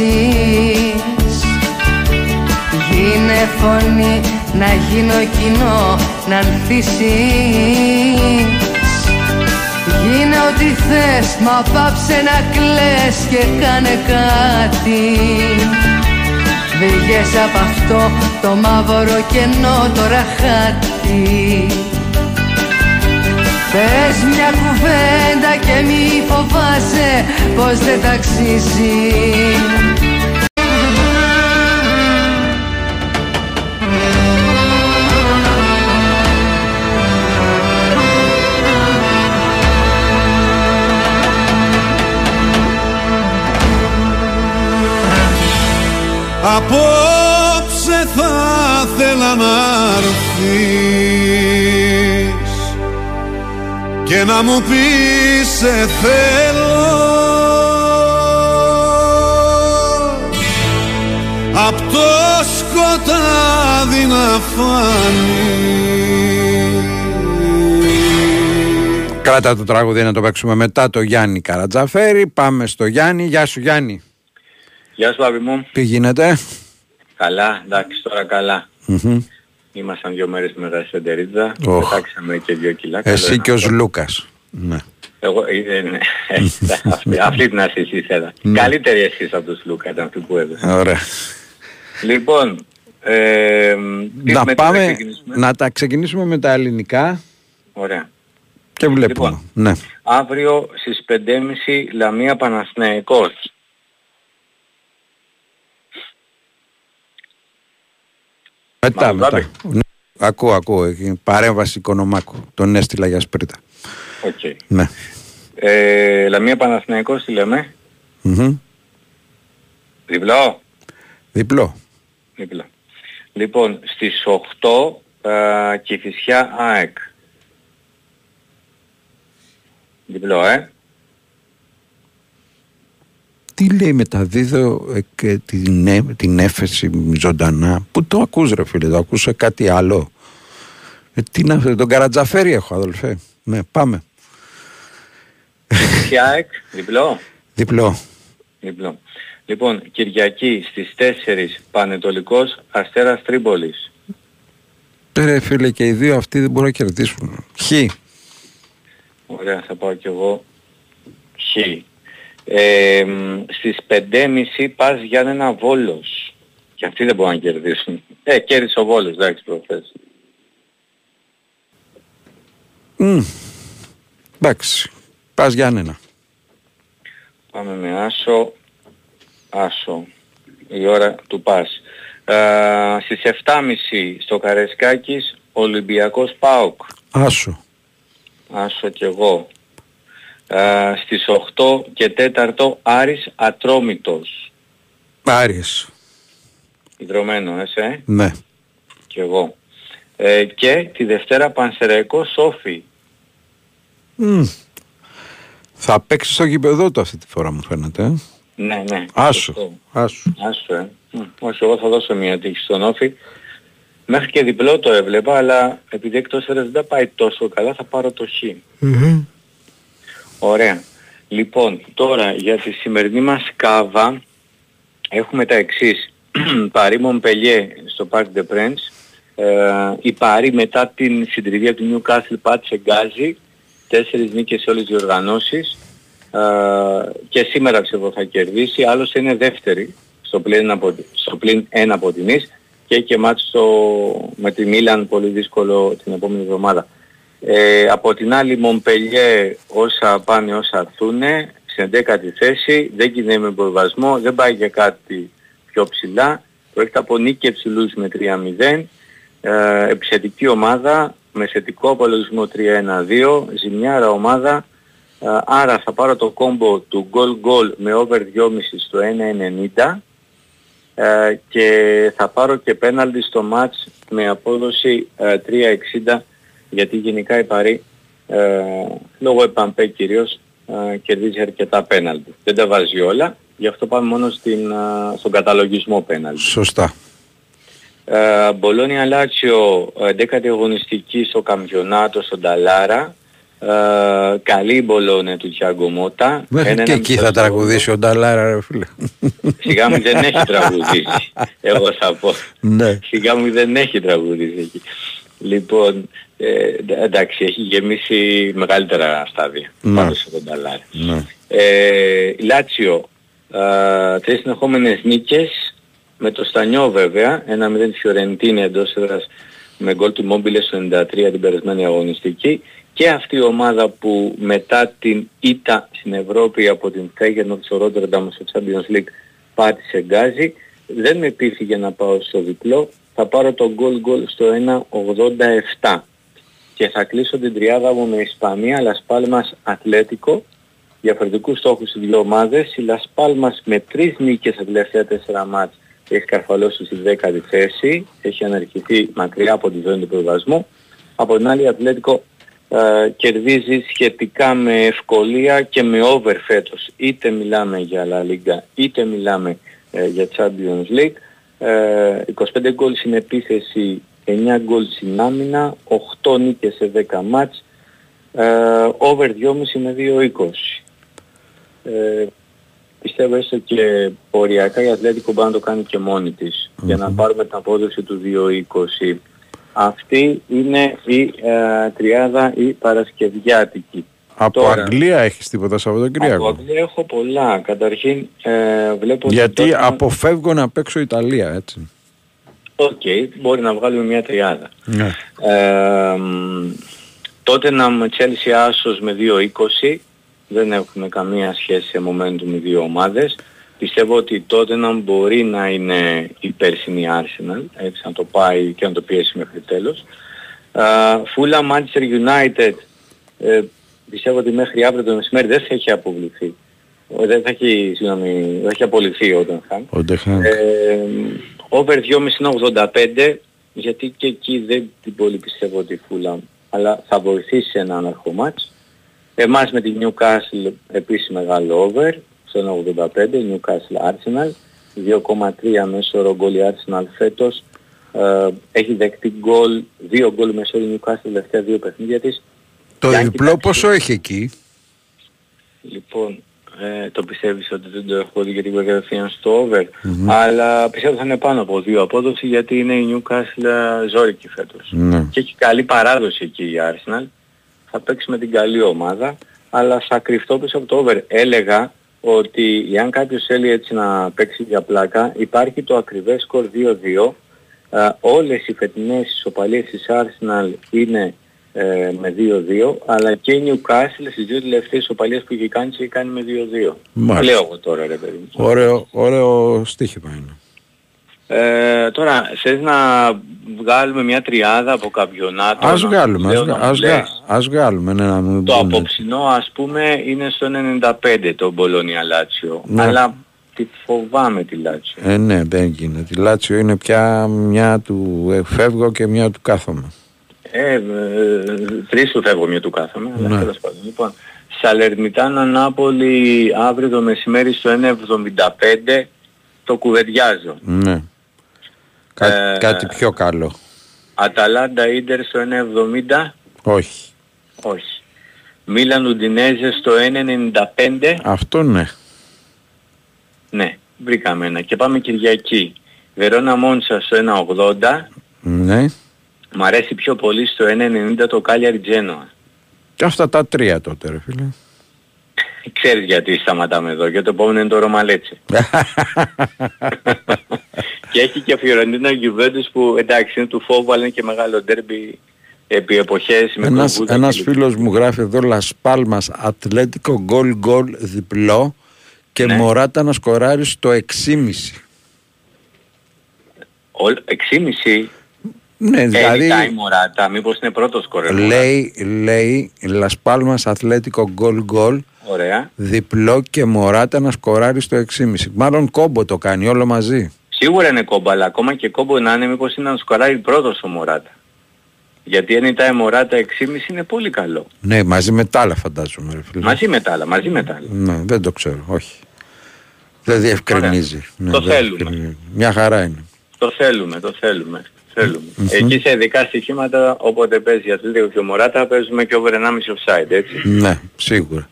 Γίνε φωνή, να γίνω κοινό, να ανθίσεις. Γίνε ό,τι θες, μα πάψε να κλαις και κάνε κάτι. Βγες απ' αυτό το μαύρο κενό, το ραχάτι. Πες μια κουβέντα και μη φοβάσαι πως δεν τ' αξίζει. Απόψε θα θέλα να έρθεις και να μου πεις σε θέλω. Απ' το σκοτάδι να φανείς. Κράτα το τραγούδι να το παίξουμε μετά το Γιάννη Καρατζαφέρη. Πάμε στο Γιάννη. Γεια σου Γιάννη. Γεια σου Λάβη μου. Τι γίνεται? Καλά, εντάξει τώρα καλά. Mm-hmm. Ήμασταν 2 μέρες μετά στη Σεντερίτζα. Πετάξαμε και 2 κιλά. Εσύ και ο Λούκας. Ναι. Εγώ, ναι. Αυτή την αρχή ήθελα. Καλύτερη εσείς από τους Λούκα ήταν αυτή που έδωσε. Ωραία. Λοιπόν, να τα ξεκινήσουμε με τα ελληνικά. Ωραία. Και βλέπουμε. Λοιπόν, ναι. Αύριο στις 5.30 Λαμία Παναθηναϊκός. Μετά. Ναι. Ακούω. Παρέμβαση Κονομάκου. Τον έστειλα για σπρίτα. Okay. Ναι. Λαμία Παναθηναϊκός τι λέμε? Mm-hmm. Διπλό. Λοιπόν, στις 8 Κηφισιά ΑΕΚ. Διπλό, Τι λέει μεταδίδω και την έφεση ζωντανά. Πού το ακούς ρε φίλε, το ακούσα κάτι άλλο. Τον Καρατζαφέρη έχω αδελφέ. Ναι, πάμε. Φιάεκ, διπλό. Λοιπόν, Κυριακή στις 4 Πανετολικός Αστέρας Τρίπολης. Ρε φίλε και οι δύο αυτοί δεν μπορούν να κερδίσουν. Χι. Ωραία, θα πάω κι εγώ. Χι. Στις 5.30 πας Γιάννενα Βόλος. Και αυτοί δεν μπορούν να κερδίσουν. Κέρδισε ο Βόλος, εντάξει προχθές. Εντάξει, πας Γιάννενα. Πάμε με Άσο. Η ώρα του πας. Στις 7.30 στο Καρεσκάκης Ολυμπιακός ΠΑΟΚ. Άσο κι εγώ. Στις 8:15 Άρης Ατρόμητος. Άρης. Ιδρωμένο εσύ. Ναι. Και εγώ. Και τη Δευτέρα Πανσεραϊκό Σόφι. Θα παίξει στο γηπεδό του αυτή τη φορά μου φαίνεται. Ναι. Άσο. Όχι, εγώ θα δώσω μια τύχη στον Όφι. Μέχρι και διπλό το έβλεπα, αλλά επειδή εκτός έδρας δεν πάει τόσο καλά θα πάρω το Χ. Ωραία. Λοιπόν, τώρα για τη σημερινή μας κάβα έχουμε τα εξής. Παρί Μομπελιέ στο Parc des Princes. Η Παρί μετά την συντριβία του Νιου Κάσλ πάτησε γκάζι. 4 νίκες σε όλες τις διοργανώσεις. Και σήμερα ξέρω θα κερδίσει. Άλλωστε είναι δεύτερη στο πλήν 1 από την Ις. Και έχει και μάτς με τη Μίλαν πολύ δύσκολο την επόμενη εβδομάδα. Από την άλλη Μομπελιέ όσα πάνε όσα αρθούνε σε 10η θέση, δεν κινδυνεύει με προβασμό, δεν πάει για κάτι πιο ψηλά, προέρχεται από νίκη ψηλούς με 3-0, επιθετική ομάδα με θετικό απολογισμό 3-1-2, ζημιάρα ομάδα, άρα θα πάρω το κόμπο του goal-goal με over 2,5 στο 1,90 και θα πάρω και πέναλτι στο μάτς με απόδοση 3,60, γιατί γενικά η Παρί λόγω επαμπέ κυρίως κερδίζει αρκετά πέναλτι. Δεν τα βάζει όλα, γι' αυτό πάμε μόνο στον καταλογισμό πέναλτι. Σωστά. Μπολόνια Λάτσιο 11η αγωνιστική στο Καμπιονάτο, στον Ταλάρα. Καλή Μπολόνε του Τιάγκο Μότα. Μέχρι και εκεί θα τραγουδήσει ο Νταλάρα, ρε φίλε. Σιγά μου δεν έχει τραγουδήσει. Εγώ θα πω. Ναι. Σιγά μου δεν έχει τραγουδήσει εκεί. Λοιπόν, εντάξει, έχει γεμίσει μεγαλύτερα στάδια. Ναι. Πάνω σε τον Νταλάρα. Ναι. Λάτσιο, τρεις συνεχόμενες νίκες, με το Στανιό βέβαια, 1-0 τη Φιωρεντίνη εντός έδρας με γκολ του Μόμπιλε στο 93 την περασμένη αγωνιστική. Και αυτή η ομάδα που μετά την ήττα στην Ευρώπη από την Φέγενορντ στο Ρότερνταμ στο Champions League πάτησε γκάζι. Δεν με πείθηκε να πάω στο διπλό. Θα πάρω το γκολ στο 1.87. Και θα κλείσω την τριάδα μου με Ισπανία, Λας Πάλμας, Ατλέτικο. Διαφορετικούς στόχους στις δύο ομάδες. Η Λας Πάλμας με 3 νίκες τα τελευταία 4 μάτς έχει καρφαλώσει στη 10η θέση. Έχει αναρκηθεί μακριά από τη ζώνη του προβασμού. Από την άλλη, Ατλέτικο κερδίζει σχετικά με ευκολία και με over φέτος. Είτε μιλάμε για La Liga, είτε μιλάμε για Champions League. 25 γκολ στην επίθεση, 9 γκολ στην άμυνα, 8 νίκες σε 10 μάτς, over 2,5 με 2,20. Πιστεύω έστω και οριακά η Ατλέτικο μπορεί να το κάνει και μόνη της για να πάρουμε την απόδοση του 2,20. Αυτή είναι η τριάδα η παρασκευιάτικη. Από τώρα, Αγγλία έχεις τίποτα Σαββατοκύριακο? Από Αγγλία έχω πολλά. Καταρχήν βλέπω... Γιατί ότι τότε... αποφεύγω να παίξω Ιταλία, έτσι. Οκ, μπορεί να βγάλουμε μια τριάδα. Ναι. Τότε να με Chelsea άσος με 2-20. Δεν έχουμε καμία σχέση σε momentum οι δύο ομάδες. Πιστεύω ότι τότε να μπορεί να είναι η περσινή Arsenal, έτσι να το πάει και να το πιέσει μέχρι τέλος. Φούλα Manchester United, πιστεύω ότι μέχρι αύριο το μεσημέρι δεν θα έχει αποβληθεί. Δεν θα έχει, συγγνώμη, δεν έχει απολυθεί όταν χάνει. Over 2,5-85, γιατί και εκεί δεν την πολύ πιστεύω ότι Φούλα, αλλά θα βοηθήσει ένα αναρχό μάτς. Εμάς με τη Newcastle επίσης μεγάλο over. 85, Newcastle Arsenal, 2,3 μέσο όρο γκολ η Arsenal φέτος. Έχει δεχτεί γκολ, 2 γκολ μέσο όρο η Newcastle τελευταία 2 παιχνίδια της. Το διπλό πόσο έχει εκεί? Λοιπόν, το πιστεύεις ότι δεν το έχω δει γιατί εγώ κατευθείαν στο over, αλλά πιστεύω θα είναι πάνω από 2 απόδοση γιατί είναι η Newcastle ζόρικη φέτος. Και έχει καλή παράδοση εκεί η Arsenal. Θα παίξει με την καλή ομάδα, αλλά θα κρυφτώ πίσω από το over. Έλεγα ότι εάν κάποιος θέλει έτσι να παίξει για πλάκα, υπάρχει το ακριβές σκορ 2-2. Όλες οι φετινές ισοπαλίες της Arsenal είναι με 2-2, αλλά και η Newcastle στις δύο τελευταίες ισοπαλίες που είχε κάνει, είχε κάνει με 2-2. Μάλιστα. Λέω εγώ τώρα, ρε παιδί. Ωραίο στοίχημα είναι. Τώρα, θες να βγάλουμε μια τριάδα από κάποιον άτομο? Ας βγάλουμε, ας βγάλουμε. Ναι, να το απόψινό, ας πούμε, είναι στο 95 το Μπολόνια Λάτσιο. Ναι. Αλλά τη φοβάμαι τη Λάτσιο. Ναι, δεν γίνεται. Τη Λάτσιο είναι πια μια του φεύγω και μια του κάθομαι. Τρεις του φεύγω, μια του κάθομαι. Ναι. Αλλά τέλος πάντων. Λοιπόν, Σαλερνιτάνα Νάπολη αύριο το μεσημέρι στο 1.75. Το κουβεντιάζω. Ναι. Κάτι πιο καλό. Αταλάντα Ίντερ στο 1.70. Όχι. Όχι. Μίλαν Ουντινέζε στο 1.95. Αυτό ναι. Ναι. Βρήκαμε ένα. Και πάμε Κυριακή. Βερόνα Μόντσα στο 1.80. Ναι. Μ' αρέσει πιο πολύ στο 1.90 το Κάλιαρι Τζένοα. Και αυτά τα τρία τότε, ρε φίλε. Ξέρεις γιατί σταματάμε εδώ, γιατί το επόμενο είναι το Ρωμαλέτσι. Και έχει και Φιωρεντίνα Γιουβέντους που εντάξει είναι του φόβου, αλλά είναι και μεγάλο ντέρμπι επί εποχές. Ένας φίλος μου γράφει εδώ Λας Πάλμας Ατλέτικο γκολ διπλό και ναι. Μωράτα να σκοράρει στο 6,5. 6,5? Ναι, δηλαδή η Μωράτα, μήπως είναι πρώτος σκορ. Λέει Λας Πάλμας Ατλέτικο γκολ. Ωραία. Διπλό και Μωράτα να σκοράρει στο 6,5. Μάλλον κόμπο το κάνει όλο μαζί. Σίγουρα είναι κόμπο, αλλά ακόμα και κόμπο να είναι, μήπως είναι να σκοράρει πρώτος ο Μωράτα. Γιατί αν ήταν η Μωράτα 6,5 είναι πολύ καλό. Ναι, μαζί με τα άλλα φαντάζομαι. Ρε φίλε. Μαζί με τα άλλα. Ναι, δεν το ξέρω, όχι. Δεν διευκρινίζει. Ναι, το θέλουμε. Μια χαρά είναι. Το θέλουμε. θέλουμε. Εκεί σε ειδικά στοιχήματα, όποτε παίζει αθλητικό και μωράτα, παίζουμε και over 1,5 offside, έτσι. Ναι, σίγουρα.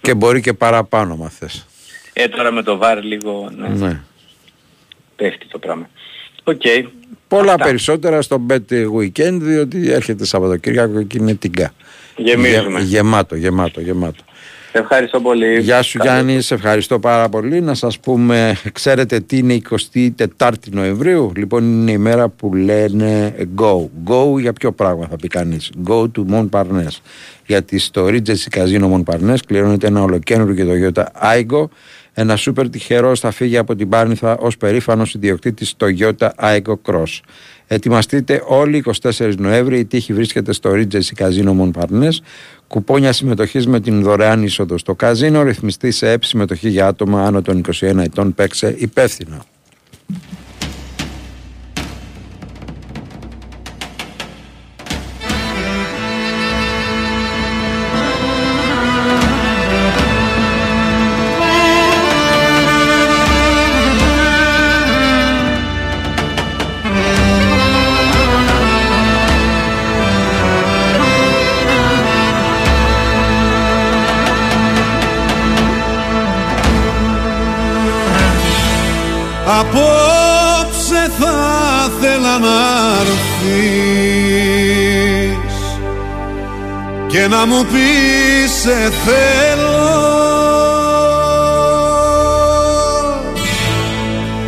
Και μπορεί και παραπάνω, μα θες. Τώρα με το VAR λίγο, ναι. Πέφτει το πράγμα. Okay. Πολλά περισσότερα στο Bet Weekend, διότι έρχεται Σαββατοκύριακο και είναι τυγκά. Γεμίζουμε. Γεμάτο. Ευχαριστώ πολύ. Γεια σου Γιάννη, σε ευχαριστώ πάρα πολύ. Να σας πούμε, ξέρετε τι είναι 24 Νοεμβρίου? Λοιπόν, είναι η μέρα που λένε go. Go για ποιο πράγμα θα πει κανείς? Go to Mon Parnes. Γιατί στο Regency Casino Mon Parnes κληρώνεται ένα ολοκαίνουργιο και το Γιώτα Άικο. Ένα σούπερ τυχερός θα φύγει από την Πάρνηθα ως περήφανος ιδιοκτήτης στο Γιώτα Άικο Cross. Ετοιμαστείτε όλοι 24 Νοέμβρη, η τύχη βρίσκεται στο Regency Casino Mon Parnes. Κουπόνια συμμετοχής με την δωρεάν είσοδο στο καζίνο, ρυθμιστή σε ΕΠ, συμμετοχή για άτομα άνω των 21 ετών, παίξε υπεύθυνα. Απόψε θα θέλα να έρθεις και να μου πεις σε θέλω.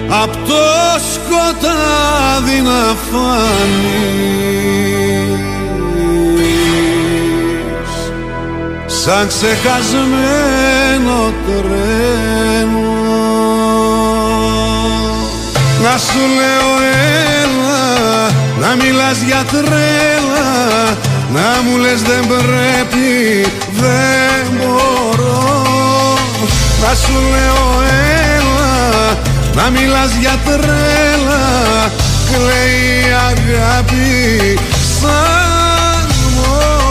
Απ' το σκοτάδι να φανείς σαν ξεχασμένο τρένο. Να σου λέω έλα, να μιλάς για τρέλα, να μου λες δεν πρέπει, δεν μπορώ. Να σου λέω έλα, να μιλάς για τρέλα, κλαίει η αγάπη σαν μωρό.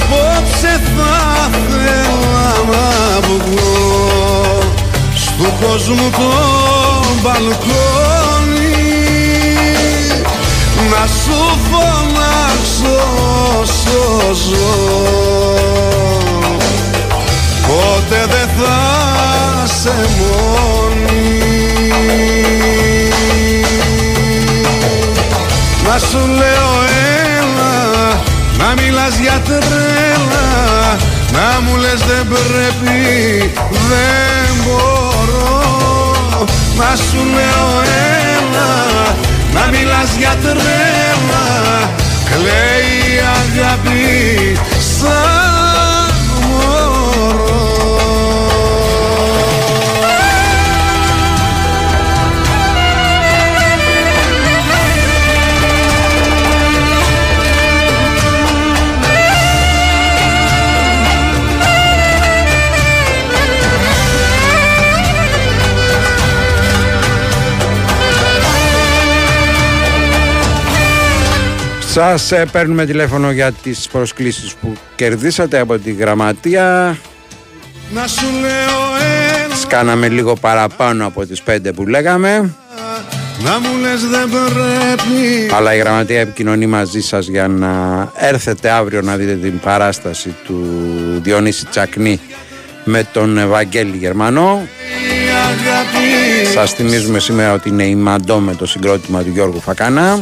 Απόψε θα θέλω να βγω στου κόσμου το μπαλκόνι, να σου φωνάξω όσο ζω, ποτέ δεν θα σε μόνη. Να σου λέω έλα, να μιλάς για τρέλα, να μου λες δεν πρέπει, δεν μπορώ. Να σου λέω έλα, να μιλάς για τρέλα, κλαίει η αγάπη σαν μωρό. Σας παίρνουμε τηλέφωνο για τις προσκλήσεις που κερδίσατε από τη γραμματεία. Να σου λέω ένα, σκάναμε λίγο παραπάνω από τις 5 που λέγαμε, να μου λες δεν πρέπει. Αλλά η γραμματεία επικοινωνεί μαζί σας για να έρθετε αύριο να δείτε την παράσταση του Διονύση Τσακνή με τον Βαγγέλη Γερμανό. Σας θυμίζουμε σήμερα ότι είναι η Μαντό με το συγκρότημα του Γιώργου Φακανά.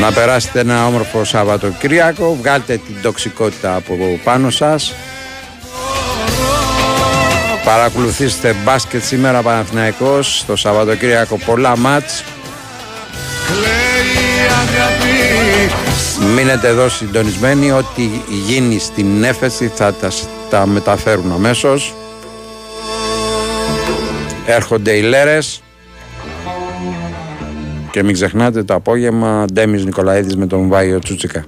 Να περάσετε ένα όμορφο Σαββατοκύριακο, βγάλτε την τοξικότητα από πάνω σας. Παρακολουθήστε μπάσκετ σήμερα, Παναθηναϊκός, το Σαββατοκύριακο πολλά μάτς. Μείνετε εδώ συντονισμένοι, ό,τι γίνει στην έφεση θα τα μεταφέρουν αμέσως. Έρχονται οι Λέρες. Και μην ξεχνάτε το απόγευμα Ντέμις Νικολαίδης με τον Βάιο Τσούτσικα.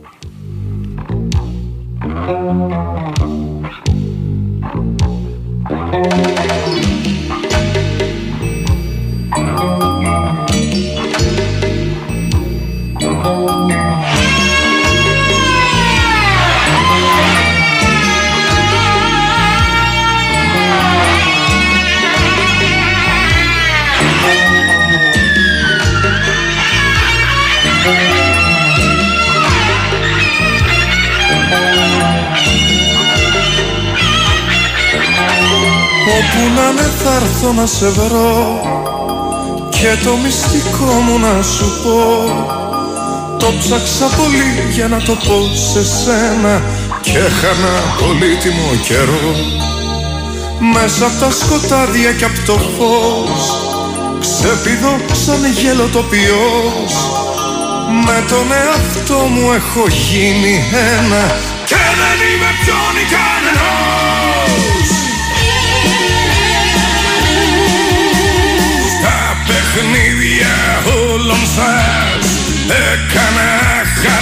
Όπου να με θα έρθω να σε βρω και το μυστικό μου να σου πω. Το ψάξα πολύ για να το πω σε σένα και χάνα πολύτιμο καιρό. Μέσα απ' τα σκοτάδια και απ' το φως ξεπηδώ σαν γέλο τοπιός. Με τον εαυτό μου έχω γίνει ένα και δεν είμαι ποιον ή κανενός. Τα παιχνίδια όλων σας έκανα